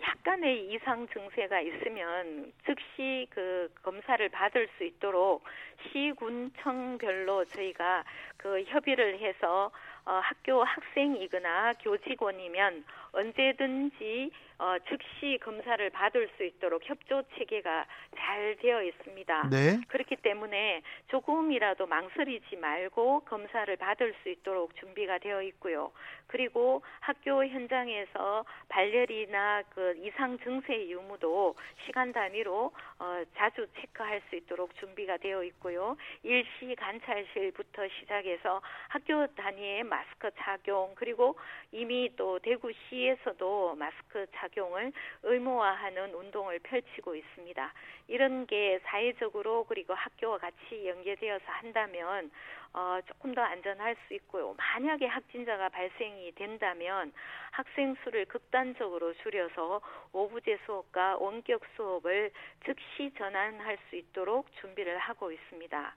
약간의 이상 증세가 있으면 즉시 그 검사를 받을 수 있도록 시군청별로 저희가 그 협의를 해서 어, 학교 학생이거나 교직원이면 언제든지 어, 즉시 검사를 받을 수 있도록 협조 체계가 잘 되어 있습니다. 네. 그렇기 때문에 조금이라도 망설이지 말고 검사를 받을 수 있도록 준비가 되어 있고요. 그리고 학교 현장에서 발열이나 그 이상 증세 유무도 시간 단위로 어, 자주 체크할 수 있도록 준비가 되어 있고요. 일시 관찰실부터 시작해서 학교 단위의 마스크 착용, 그리고 이미 또 대구시에서도 마스크 착용을 의무화하는 운동을 펼치고 있습니다. 이런 게 사회적으로, 그리고 학교와 같이 연계되어서 한다면 어, 조금 더 안전할 수 있고요. 만약에 확진자가 발생이 된다면 학생 수를 극단적으로 줄여서 오부제 수업과 원격 수업을 즉시 전환할 수 있도록 준비를 하고 있습니다.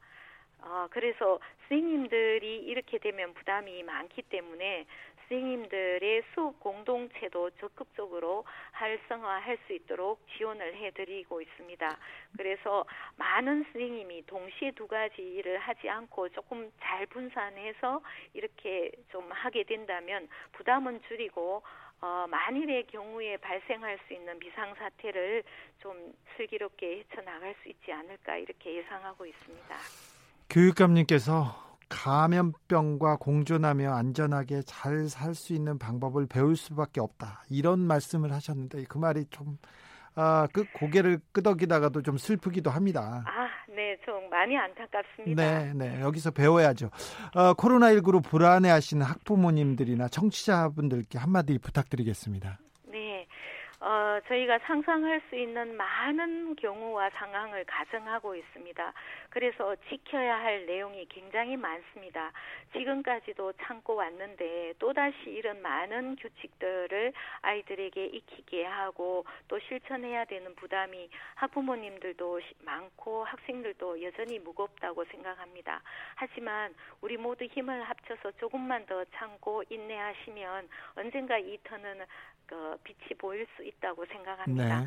어, 그래서 선생님들이 이렇게 되면 부담이 많기 때문에 선생님들의 수업 공동체도 적극적으로 활성화할 수 있도록 지원을 해드리고 있습니다. 그래서 많은 선생님이 동시에 두 가지 일을 하지 않고 조금 잘 분산해서 이렇게 좀 하게 된다면 부담은 줄이고 어, 만일의 경우에 발생할 수 있는 비상사태를 좀 슬기롭게 헤쳐나갈 수 있지 않을까, 이렇게 예상하고 있습니다. 교육감님께서 감염병과 공존하며 안전하게 잘 살 수 있는 방법을 배울 수밖에 없다, 이런 말씀을 하셨는데 그 말이 좀 아, 그 고개를 끄덕이다가도 좀 슬프기도 합니다. 아, 네, 좀 많이 안타깝습니다. 네, 네, 여기서 배워야죠. 어, 코로나십구로 불안해하시는 학부모님들이나 청취자분들께 한마디 부탁드리겠습니다. 어, 저희가 상상할 수 있는 많은 경우와 상황을 가정하고 있습니다. 그래서 지켜야 할 내용이 굉장히 많습니다. 지금까지도 참고 왔는데 또다시 이런 많은 규칙들을 아이들에게 익히게 하고 또 실천해야 되는 부담이 학부모님들도 많고 학생들도 여전히 무겁다고 생각합니다. 하지만 우리 모두 힘을 합쳐서 조금만 더 참고 인내하시면 언젠가 이 터는 그 빛이 보일 수 있다고 생각합니다. 네.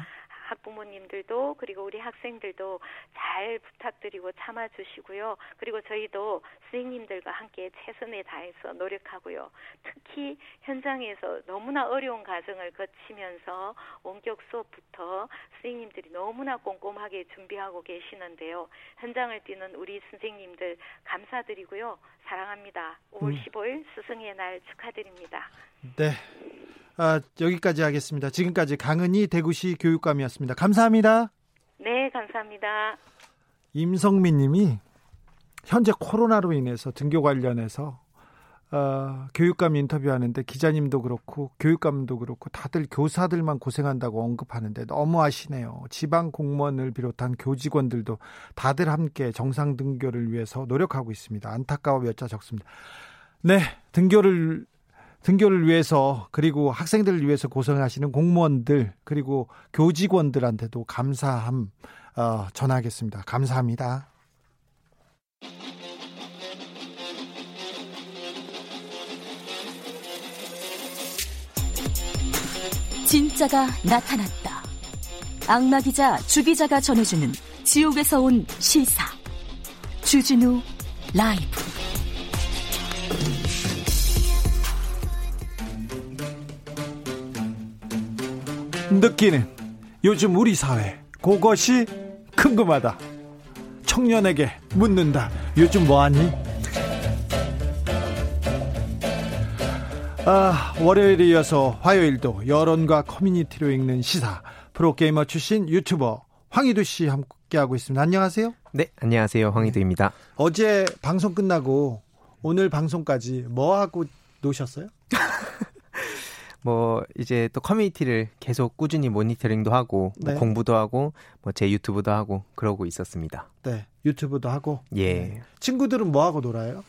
학부모님들도 그리고 우리 학생들도 잘 부탁드리고 참아주시고요. 그리고 저희도 선생님들과 함께 최선을 다해서 노력하고요. 특히 현장에서 너무나 어려운 과정을 거치면서 원격 수업부터 선생님들이 너무나 꼼꼼하게 준비하고 계시는데요. 현장을 뛰는 우리 선생님들 감사드리고요. 사랑합니다. 오월 십오일 스승의 날 축하드립니다. 네. 아, 여기까지 하겠습니다. 지금까지 강은희 대구시 교육감이었습니다. 감사합니다. 네, 감사합니다. 임성민 님이 현재 코로나로 인해서 등교 관련해서 어, 교육감 인터뷰하는데 기자님도 그렇고 교육감도 그렇고 다들 교사들만 고생한다고 언급하는데 너무 아시네요. 지방 공무원을 비롯한 교직원들도 다들 함께 정상 등교를 위해서 노력하고 있습니다. 안타까워 몇 자 적습니다. 네, 등교를 등교를 위해서 그리고 학생들을 위해서 고생하시는 공무원들 그리고 교직원들한테도 감사함 어, 전하겠습니다. 감사합니다. 진짜가 나타났다. 악마 기자 주 기자가 전해주는 지옥에서 온 실사. 주진우 라이브. 느끼는 요즘 우리 사회, 그것이 궁금하다. 청년에게 묻는다. 요즘 뭐하니? 아, 월요일에 이어서 화요일도 여론과 커뮤니티로 읽는 시사. 프로게이머 출신 유튜버 황희두 씨 함께하고 있습니다. 안녕하세요. 네, 안녕하세요. 황희두입니다. 어제 방송 끝나고 오늘 방송까지 뭐 하고 노셨어요? 뭐 이제 또 커뮤니티를 계속 꾸준히 모니터링도 하고 네. 뭐 공부도 하고 뭐 제 유튜브도 하고 그러고 있었습니다. 네, 유튜브도 하고. 예. 네. 친구들은 뭐 하고 놀아요?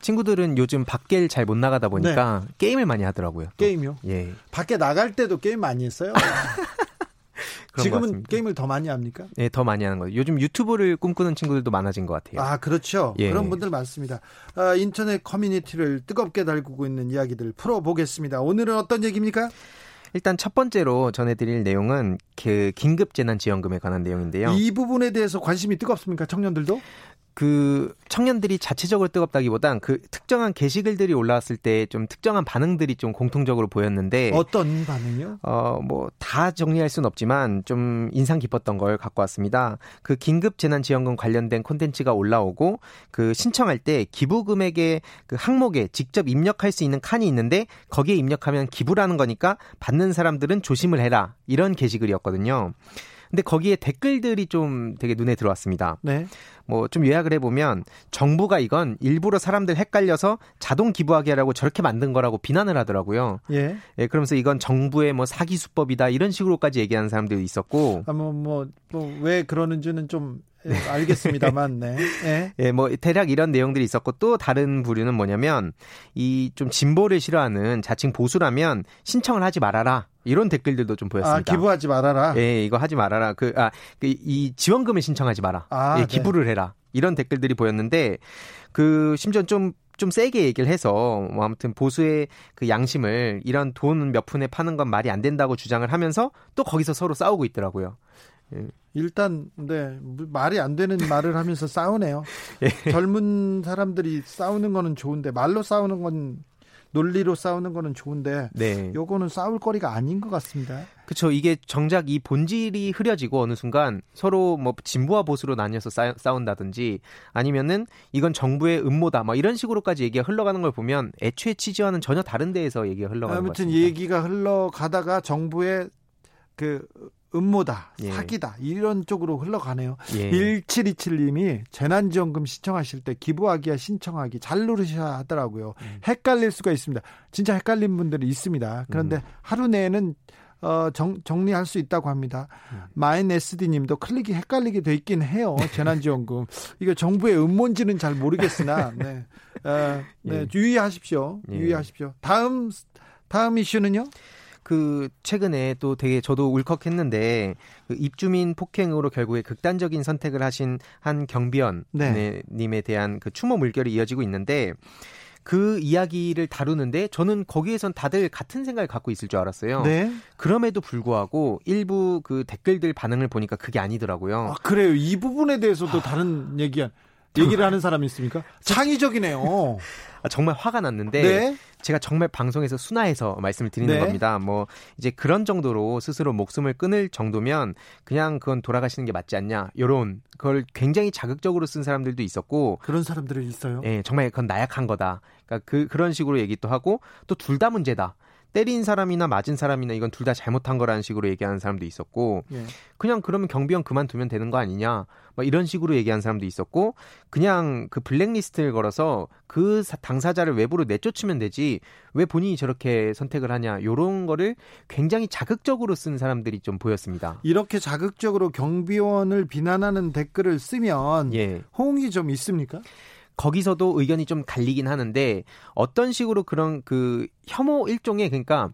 친구들은 요즘 밖에 잘 못 나가다 보니까 네. 게임을 많이 하더라고요. 또. 게임이요? 예. 밖에 나갈 때도 게임 많이 했어요? 지금은 게임을 더 많이 합니까? 예, 더 많이 하는 거예요. 요즘 유튜브를 꿈꾸는 친구들도 많아진 것 같아요. 아, 그렇죠. 예. 그런 분들 많습니다. 아, 인터넷 커뮤니티를 뜨겁게 달구고 있는 이야기들 풀어보겠습니다. 오늘은 어떤 얘기입니까? 일단 첫 번째로 전해드릴 내용은 그 긴급재난지원금에 관한 내용인데요. 이 부분에 대해서 관심이 뜨겁습니까? 청년들도? 그 청년들이 자체적으로 뜨겁다기보단 그 특정한 게시글들이 올라왔을 때 좀 특정한 반응들이 좀 공통적으로 보였는데 어떤 반응이요? 어, 뭐 다 정리할 순 없지만 좀 인상 깊었던 걸 갖고 왔습니다. 그 긴급 재난 지원금 관련된 콘텐츠가 올라오고 그 신청할 때 기부 금액의 그 항목에 직접 입력할 수 있는 칸이 있는데 거기에 입력하면 기부라는 거니까 받는 사람들은 조심을 해라 이런 게시글이었거든요. 근데 거기에 댓글들이 좀 되게 눈에 들어왔습니다. 네. 뭐 좀 요약을 해보면 정부가 이건 일부러 사람들 헷갈려서 자동 기부하게 하라고 저렇게 만든 거라고 비난을 하더라고요. 예. 예, 그러면서 이건 정부의 뭐 사기 수법이다 이런 식으로까지 얘기하는 사람들도 있었고. 아, 뭐, 뭐, 뭐 왜 그러는지는 좀. 네. 알겠습니다만, 네. 네. 예, 뭐, 대략 이런 내용들이 있었고, 또 다른 부류는 뭐냐면, 이 좀 진보를 싫어하는 자칭 보수라면 신청을 하지 말아라. 이런 댓글들도 좀 보였습니다. 아, 기부하지 말아라. 예, 이거 하지 말아라. 그, 아, 그, 이 지원금을 신청하지 마라. 아, 예, 기부를 네. 해라. 이런 댓글들이 보였는데, 그, 심지어 좀, 좀 세게 얘기를 해서 뭐 아무튼 보수의 그 양심을 이런 돈 몇 푼에 파는 건 말이 안 된다고 주장을 하면서 또 거기서 서로 싸우고 있더라고요. 예. 일단 네 말이 안 되는 말을 하면서 싸우네요. 예. 젊은 사람들이 싸우는 거는 좋은데 말로 싸우는 건 논리로 싸우는 거는 좋은데 네. 요거는 싸울 거리가 아닌 것 같습니다. 그렇죠. 이게 정작 이 본질이 흐려지고 어느 순간 서로 뭐 진보와 보수로 나뉘어서 싸, 싸운다든지 아니면은 이건 정부의 음모다 뭐 이런 식으로까지 얘기가 흘러가는 걸 보면 애초에 취지와는 전혀 다른 데에서 얘기가 흘러가는 것 같습니다. 아무튼 얘기가 흘러가다가 정부의 그 음모다, 예. 사기다 이런 쪽으로 흘러가네요. 예. 일칠이칠 님이 재난지원금 신청하실 때 기부하기야 신청하기 잘 누르셔야 하더라고요. 음. 헷갈릴 수가 있습니다. 진짜 헷갈린 분들이 있습니다. 그런데 음. 하루 내에는 어, 정, 정리할 수 있다고 합니다. 음. 마인에스디님도 클릭이 헷갈리게 돼 있긴 해요. 재난지원금 이거 정부의 음모인지는 잘 모르겠으나 네. 어, 네. 예. 유의하십시오. 예. 유의하십시오. 다음 다음 이슈는요? 그 최근에 또 되게 저도 울컥했는데 그 입주민 폭행으로 결국에 극단적인 선택을 하신 한 경비원 네. 님에 대한 그 추모 물결이 이어지고 있는데 그 이야기를 다루는데 저는 거기에선 다들 같은 생각을 갖고 있을 줄 알았어요. 네. 그럼에도 불구하고 일부 그 댓글들 반응을 보니까 그게 아니더라고요. 아, 그래요. 이 부분에 대해서도 하... 다른 얘기 얘기를 하는 사람이 있습니까? 창의적이네요. 정말 화가 났는데 네? 제가 정말 방송에서 순화해서 말씀을 드리는 네? 겁니다. 뭐 이제 그런 정도로 스스로 목숨을 끊을 정도면 그냥 그건 돌아가시는 게 맞지 않냐 이런 그걸 굉장히 자극적으로 쓴 사람들도 있었고 그런 사람들은 있어요? 예, 정말 그건 나약한 거다. 그러니까 그, 그런 식으로 얘기도 하고 또 둘 다 문제다. 때린 사람이나 맞은 사람이나 이건 둘 다 잘못한 거라는 식으로 얘기하는 사람도 있었고, 예. 그냥 그러면 경비원 그만두면 되는 거 아니냐 뭐 이런 식으로 얘기하는 사람도 있었고, 그냥 그 블랙리스트를 걸어서 그 당사자를 외부로 내쫓으면 되지 왜 본인이 저렇게 선택을 하냐, 이런 거를 굉장히 자극적으로 쓴 사람들이 좀 보였습니다. 이렇게 자극적으로 경비원을 비난하는 댓글을 쓰면 예. 호응이 좀 있습니까? 거기서도 의견이 좀 갈리긴 하는데, 어떤 식으로 그런 그 혐오 일종의, 그러니까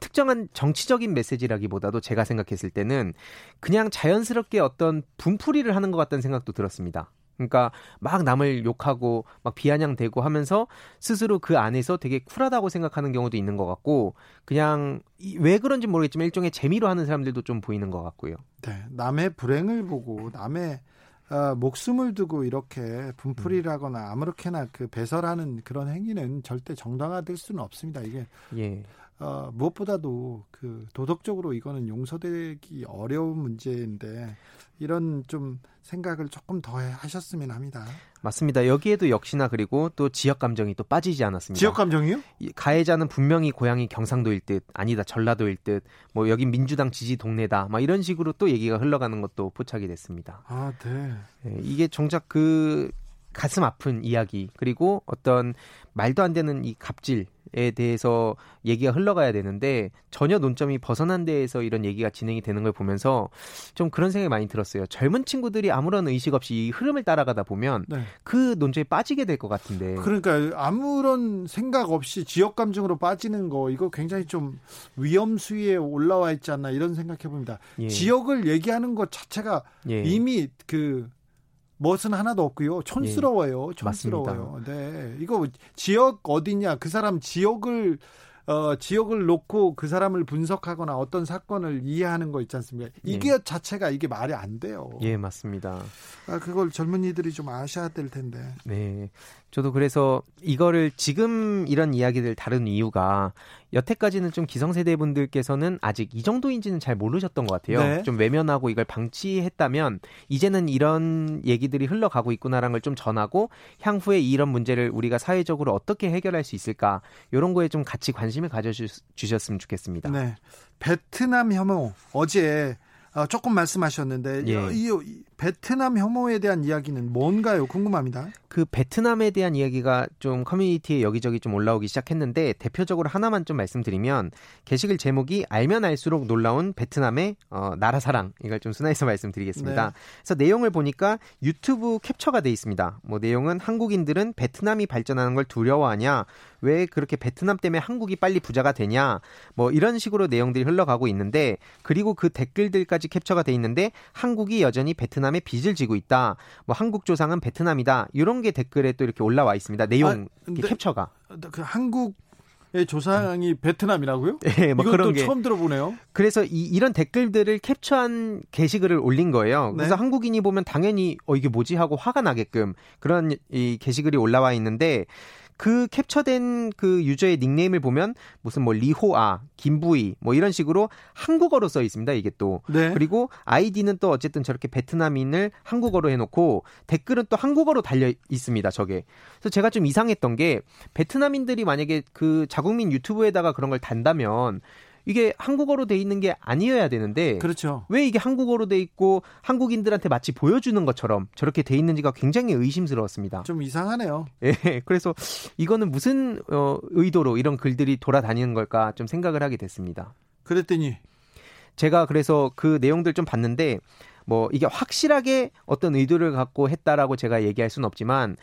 특정한 정치적인 메시지라기보다도 제가 생각했을 때는 그냥 자연스럽게 어떤 분풀이를 하는 것 같다는 생각도 들었습니다. 그러니까 막 남을 욕하고 막 비아냥대고 하면서 스스로 그 안에서 되게 쿨하다고 생각하는 경우도 있는 것 같고, 그냥 왜 그런지 모르겠지만 일종의 재미로 하는 사람들도 좀 보이는 것 같고요. 네, 남의 불행을 보고 남의 어, 목숨을 두고 이렇게 분풀이라거나 아무렇게나 그 배설하는 그런 행위는 절대 정당화될 수는 없습니다. 이게 예. 어, 무엇보다도 그 도덕적으로 이거는 용서되기 어려운 문제인데 이런 좀 생각을 조금 더 하셨으면 합니다. 맞습니다. 여기에도 역시나 그리고 또 지역 감정이 또 빠지지 않았습니다. 지역 감정이요? 가해자는 분명히 고향이 경상도일 듯, 아니다 전라도일 듯, 뭐 여긴 민주당 지지 동네다, 막 이런 식으로 또 얘기가 흘러가는 것도 포착이 됐습니다. 아, 네. 이게 정작 그 가슴 아픈 이야기, 그리고 어떤 말도 안 되는 이 갑질에 대해서 얘기가 흘러가야 되는데 전혀 논점이 벗어난 데에서 이런 얘기가 진행이 되는 걸 보면서 좀 그런 생각이 많이 들었어요. 젊은 친구들이 아무런 의식 없이 이 흐름을 따라가다 보면 네. 그 논점에 빠지게 될 것 같은데, 그러니까 아무런 생각 없이 지역 감정으로 빠지는 거, 이거 굉장히 좀 위험수위에 올라와 있지 않나 이런 생각해 봅니다. 예. 지역을 얘기하는 것 자체가 예. 이미 그 멋은 하나도 없고요. 촌스러워요. 촌스러워요. 예, 네, 이거 지역 어디냐, 그 사람 지역을 어, 지역을 놓고 그 사람을 분석하거나 어떤 사건을 이해하는 거 있지 않습니까? 이게 예. 자체가 이게 말이 안 돼요. 예, 맞습니다. 아, 그걸 젊은이들이 좀 아셔야 될 텐데. 네, 저도 그래서 이거를 지금 이런 이야기들 다룬 이유가, 여태까지는 좀 기성세대분들께서는 아직 이 정도인지는 잘 모르셨던 것 같아요. 네. 좀 외면하고 이걸 방치했다면 이제는 이런 얘기들이 흘러가고 있구나라는 걸 좀 전하고, 향후에 이런 문제를 우리가 사회적으로 어떻게 해결할 수 있을까, 이런 거에 좀 같이 관심을 가져주셨으면 좋겠습니다. 네, 베트남 혐오 어제 조금 말씀하셨는데 예. 이, 이 베트남 혐오에 대한 이야기는 뭔가요? 궁금합니다. 그 베트남에 대한 이야기가 좀 커뮤니티에 여기저기 좀 올라오기 시작했는데, 대표적으로 하나만 좀 말씀드리면, 게시글 제목이 알면 알수록 놀라운 베트남의 어, 나라사랑, 이걸 좀 순화해서 말씀드리겠습니다. 네. 그래서 내용을 보니까 유튜브 캡처가 돼 있습니다. 뭐 내용은, 한국인들은 베트남이 발전하는 걸 두려워하냐, 왜 그렇게 베트남 때문에 한국이 빨리 부자가 되냐, 뭐 이런 식으로 내용들이 흘러가고 있는데, 그리고 그 댓글들까지 캡처가 돼 있는데, 한국이 여전히 베트남에 빚을 지고 있다, 뭐 한국 조상은 베트남이다, 이런 게 댓글에 또 이렇게 올라와 있습니다. 내용 아, 근데, 캡처가 그 한국 조상이 베트남이라고요? 네, 뭐 그런 게 처음 들어보네요. 그래서 이, 이런 댓글들을 캡처한 게시글을 올린 거예요. 그래서 네. 한국인이 보면 당연히 어 이게 뭐지 하고 화가 나게끔 그런 이 게시글이 올라와 있는데, 그 캡처된 그 유저의 닉네임을 보면 무슨 뭐 리호아, 김부이 뭐 이런 식으로 한국어로 써 있습니다. 이게 또 네. 그리고 아이디는 또 어쨌든 저렇게 베트남인을 한국어로 해놓고 댓글은 또 한국어로 달려 있습니다. 저게. 그래서 제가 좀 이상했던 게, 베트남인들이 만약에 그 자국민 유튜브에다가 그런 걸 단다면 이게 한국어로 돼 있는 게 아니어야 되는데, 그렇죠. 왜 이게 한국어로 돼 있고 한국인들한테 마치 보여주는 것처럼 저렇게 돼 있는지가 굉장히 의심스러웠습니다. 좀 이상하네요. 예, 그래서 이거는 무슨 어, 의도로 이런 글들이 돌아다니는 걸까 좀 생각을 하게 됐습니다. 그랬더니 제가 그래서 그 내용들 좀 봤는데, 뭐 이게 확실하게 어떤 의도를 갖고 했다라고 제가 얘기할 수는 없지만,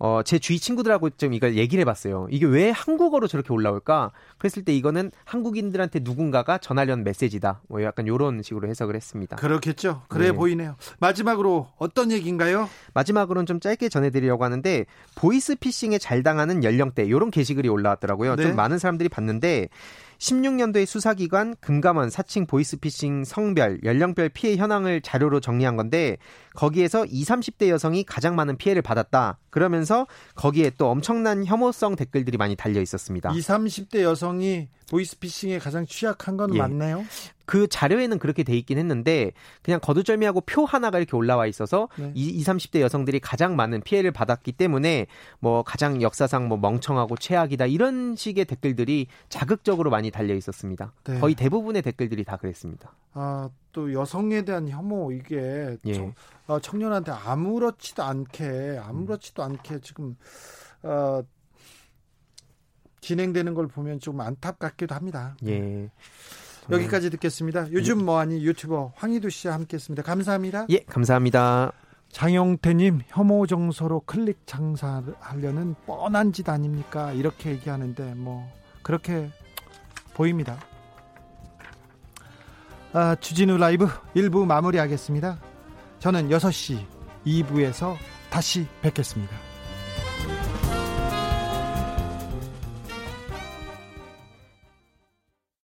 어, 제 주위 친구들하고 좀 이걸 얘기를 해봤어요. 이게 왜 한국어로 저렇게 올라올까? 그랬을 때 이거는 한국인들한테 누군가가 전하려는 메시지다, 뭐 약간 이런 식으로 해석을 했습니다. 그렇겠죠. 그래 네. 보이네요. 마지막으로 어떤 얘기인가요? 마지막으로는 좀 짧게 전해드리려고 하는데, 보이스피싱에 잘 당하는 연령대, 이런 게시글이 올라왔더라고요. 네. 좀 많은 사람들이 봤는데, 십육 년도에 수사기관, 금감원, 사칭, 보이스피싱, 성별, 연령별 피해 현황을 자료로 정리한 건데, 거기에서 이십, 삼십대 여성이 가장 많은 피해를 받았다, 그러면서 거기에 또 엄청난 혐오성 댓글들이 많이 달려 있었습니다. 이십, 삼십대 여성이 보이스피싱에 가장 취약한 건 예. 맞나요? 그 자료에는 그렇게 돼 있긴 했는데 그냥 거두절미하고 표 하나가 이렇게 올라와 있어서 네. 이십, 삼십 대 여성들이 가장 많은 피해를 받았기 때문에 뭐 가장 역사상 뭐 멍청하고 최악이다 이런 식의 댓글들이 자극적으로 많이 달려 있었습니다. 네. 거의 대부분의 댓글들이 다 그랬습니다. 아, 또 여성에 대한 혐오 이게 예. 저, 어, 청년한테 아무렇지도 않게 아무렇지도 않게 지금 어, 진행되는 걸 보면 좀 안타깝기도 합니다. 예. 여기까지 듣겠습니다. 요즘 뭐하니 유튜버 황희두 씨와 함께했습니다. 감사합니다. 예, 감사합니다. 장영태님, 혐오 정서로 클릭 장사하려는 뻔한 짓 아닙니까? 이렇게 얘기하는데 뭐 그렇게 보입니다. 아, 주진우 라이브 일 부 마무리하겠습니다. 저는 여섯 시 이 부에서 다시 뵙겠습니다.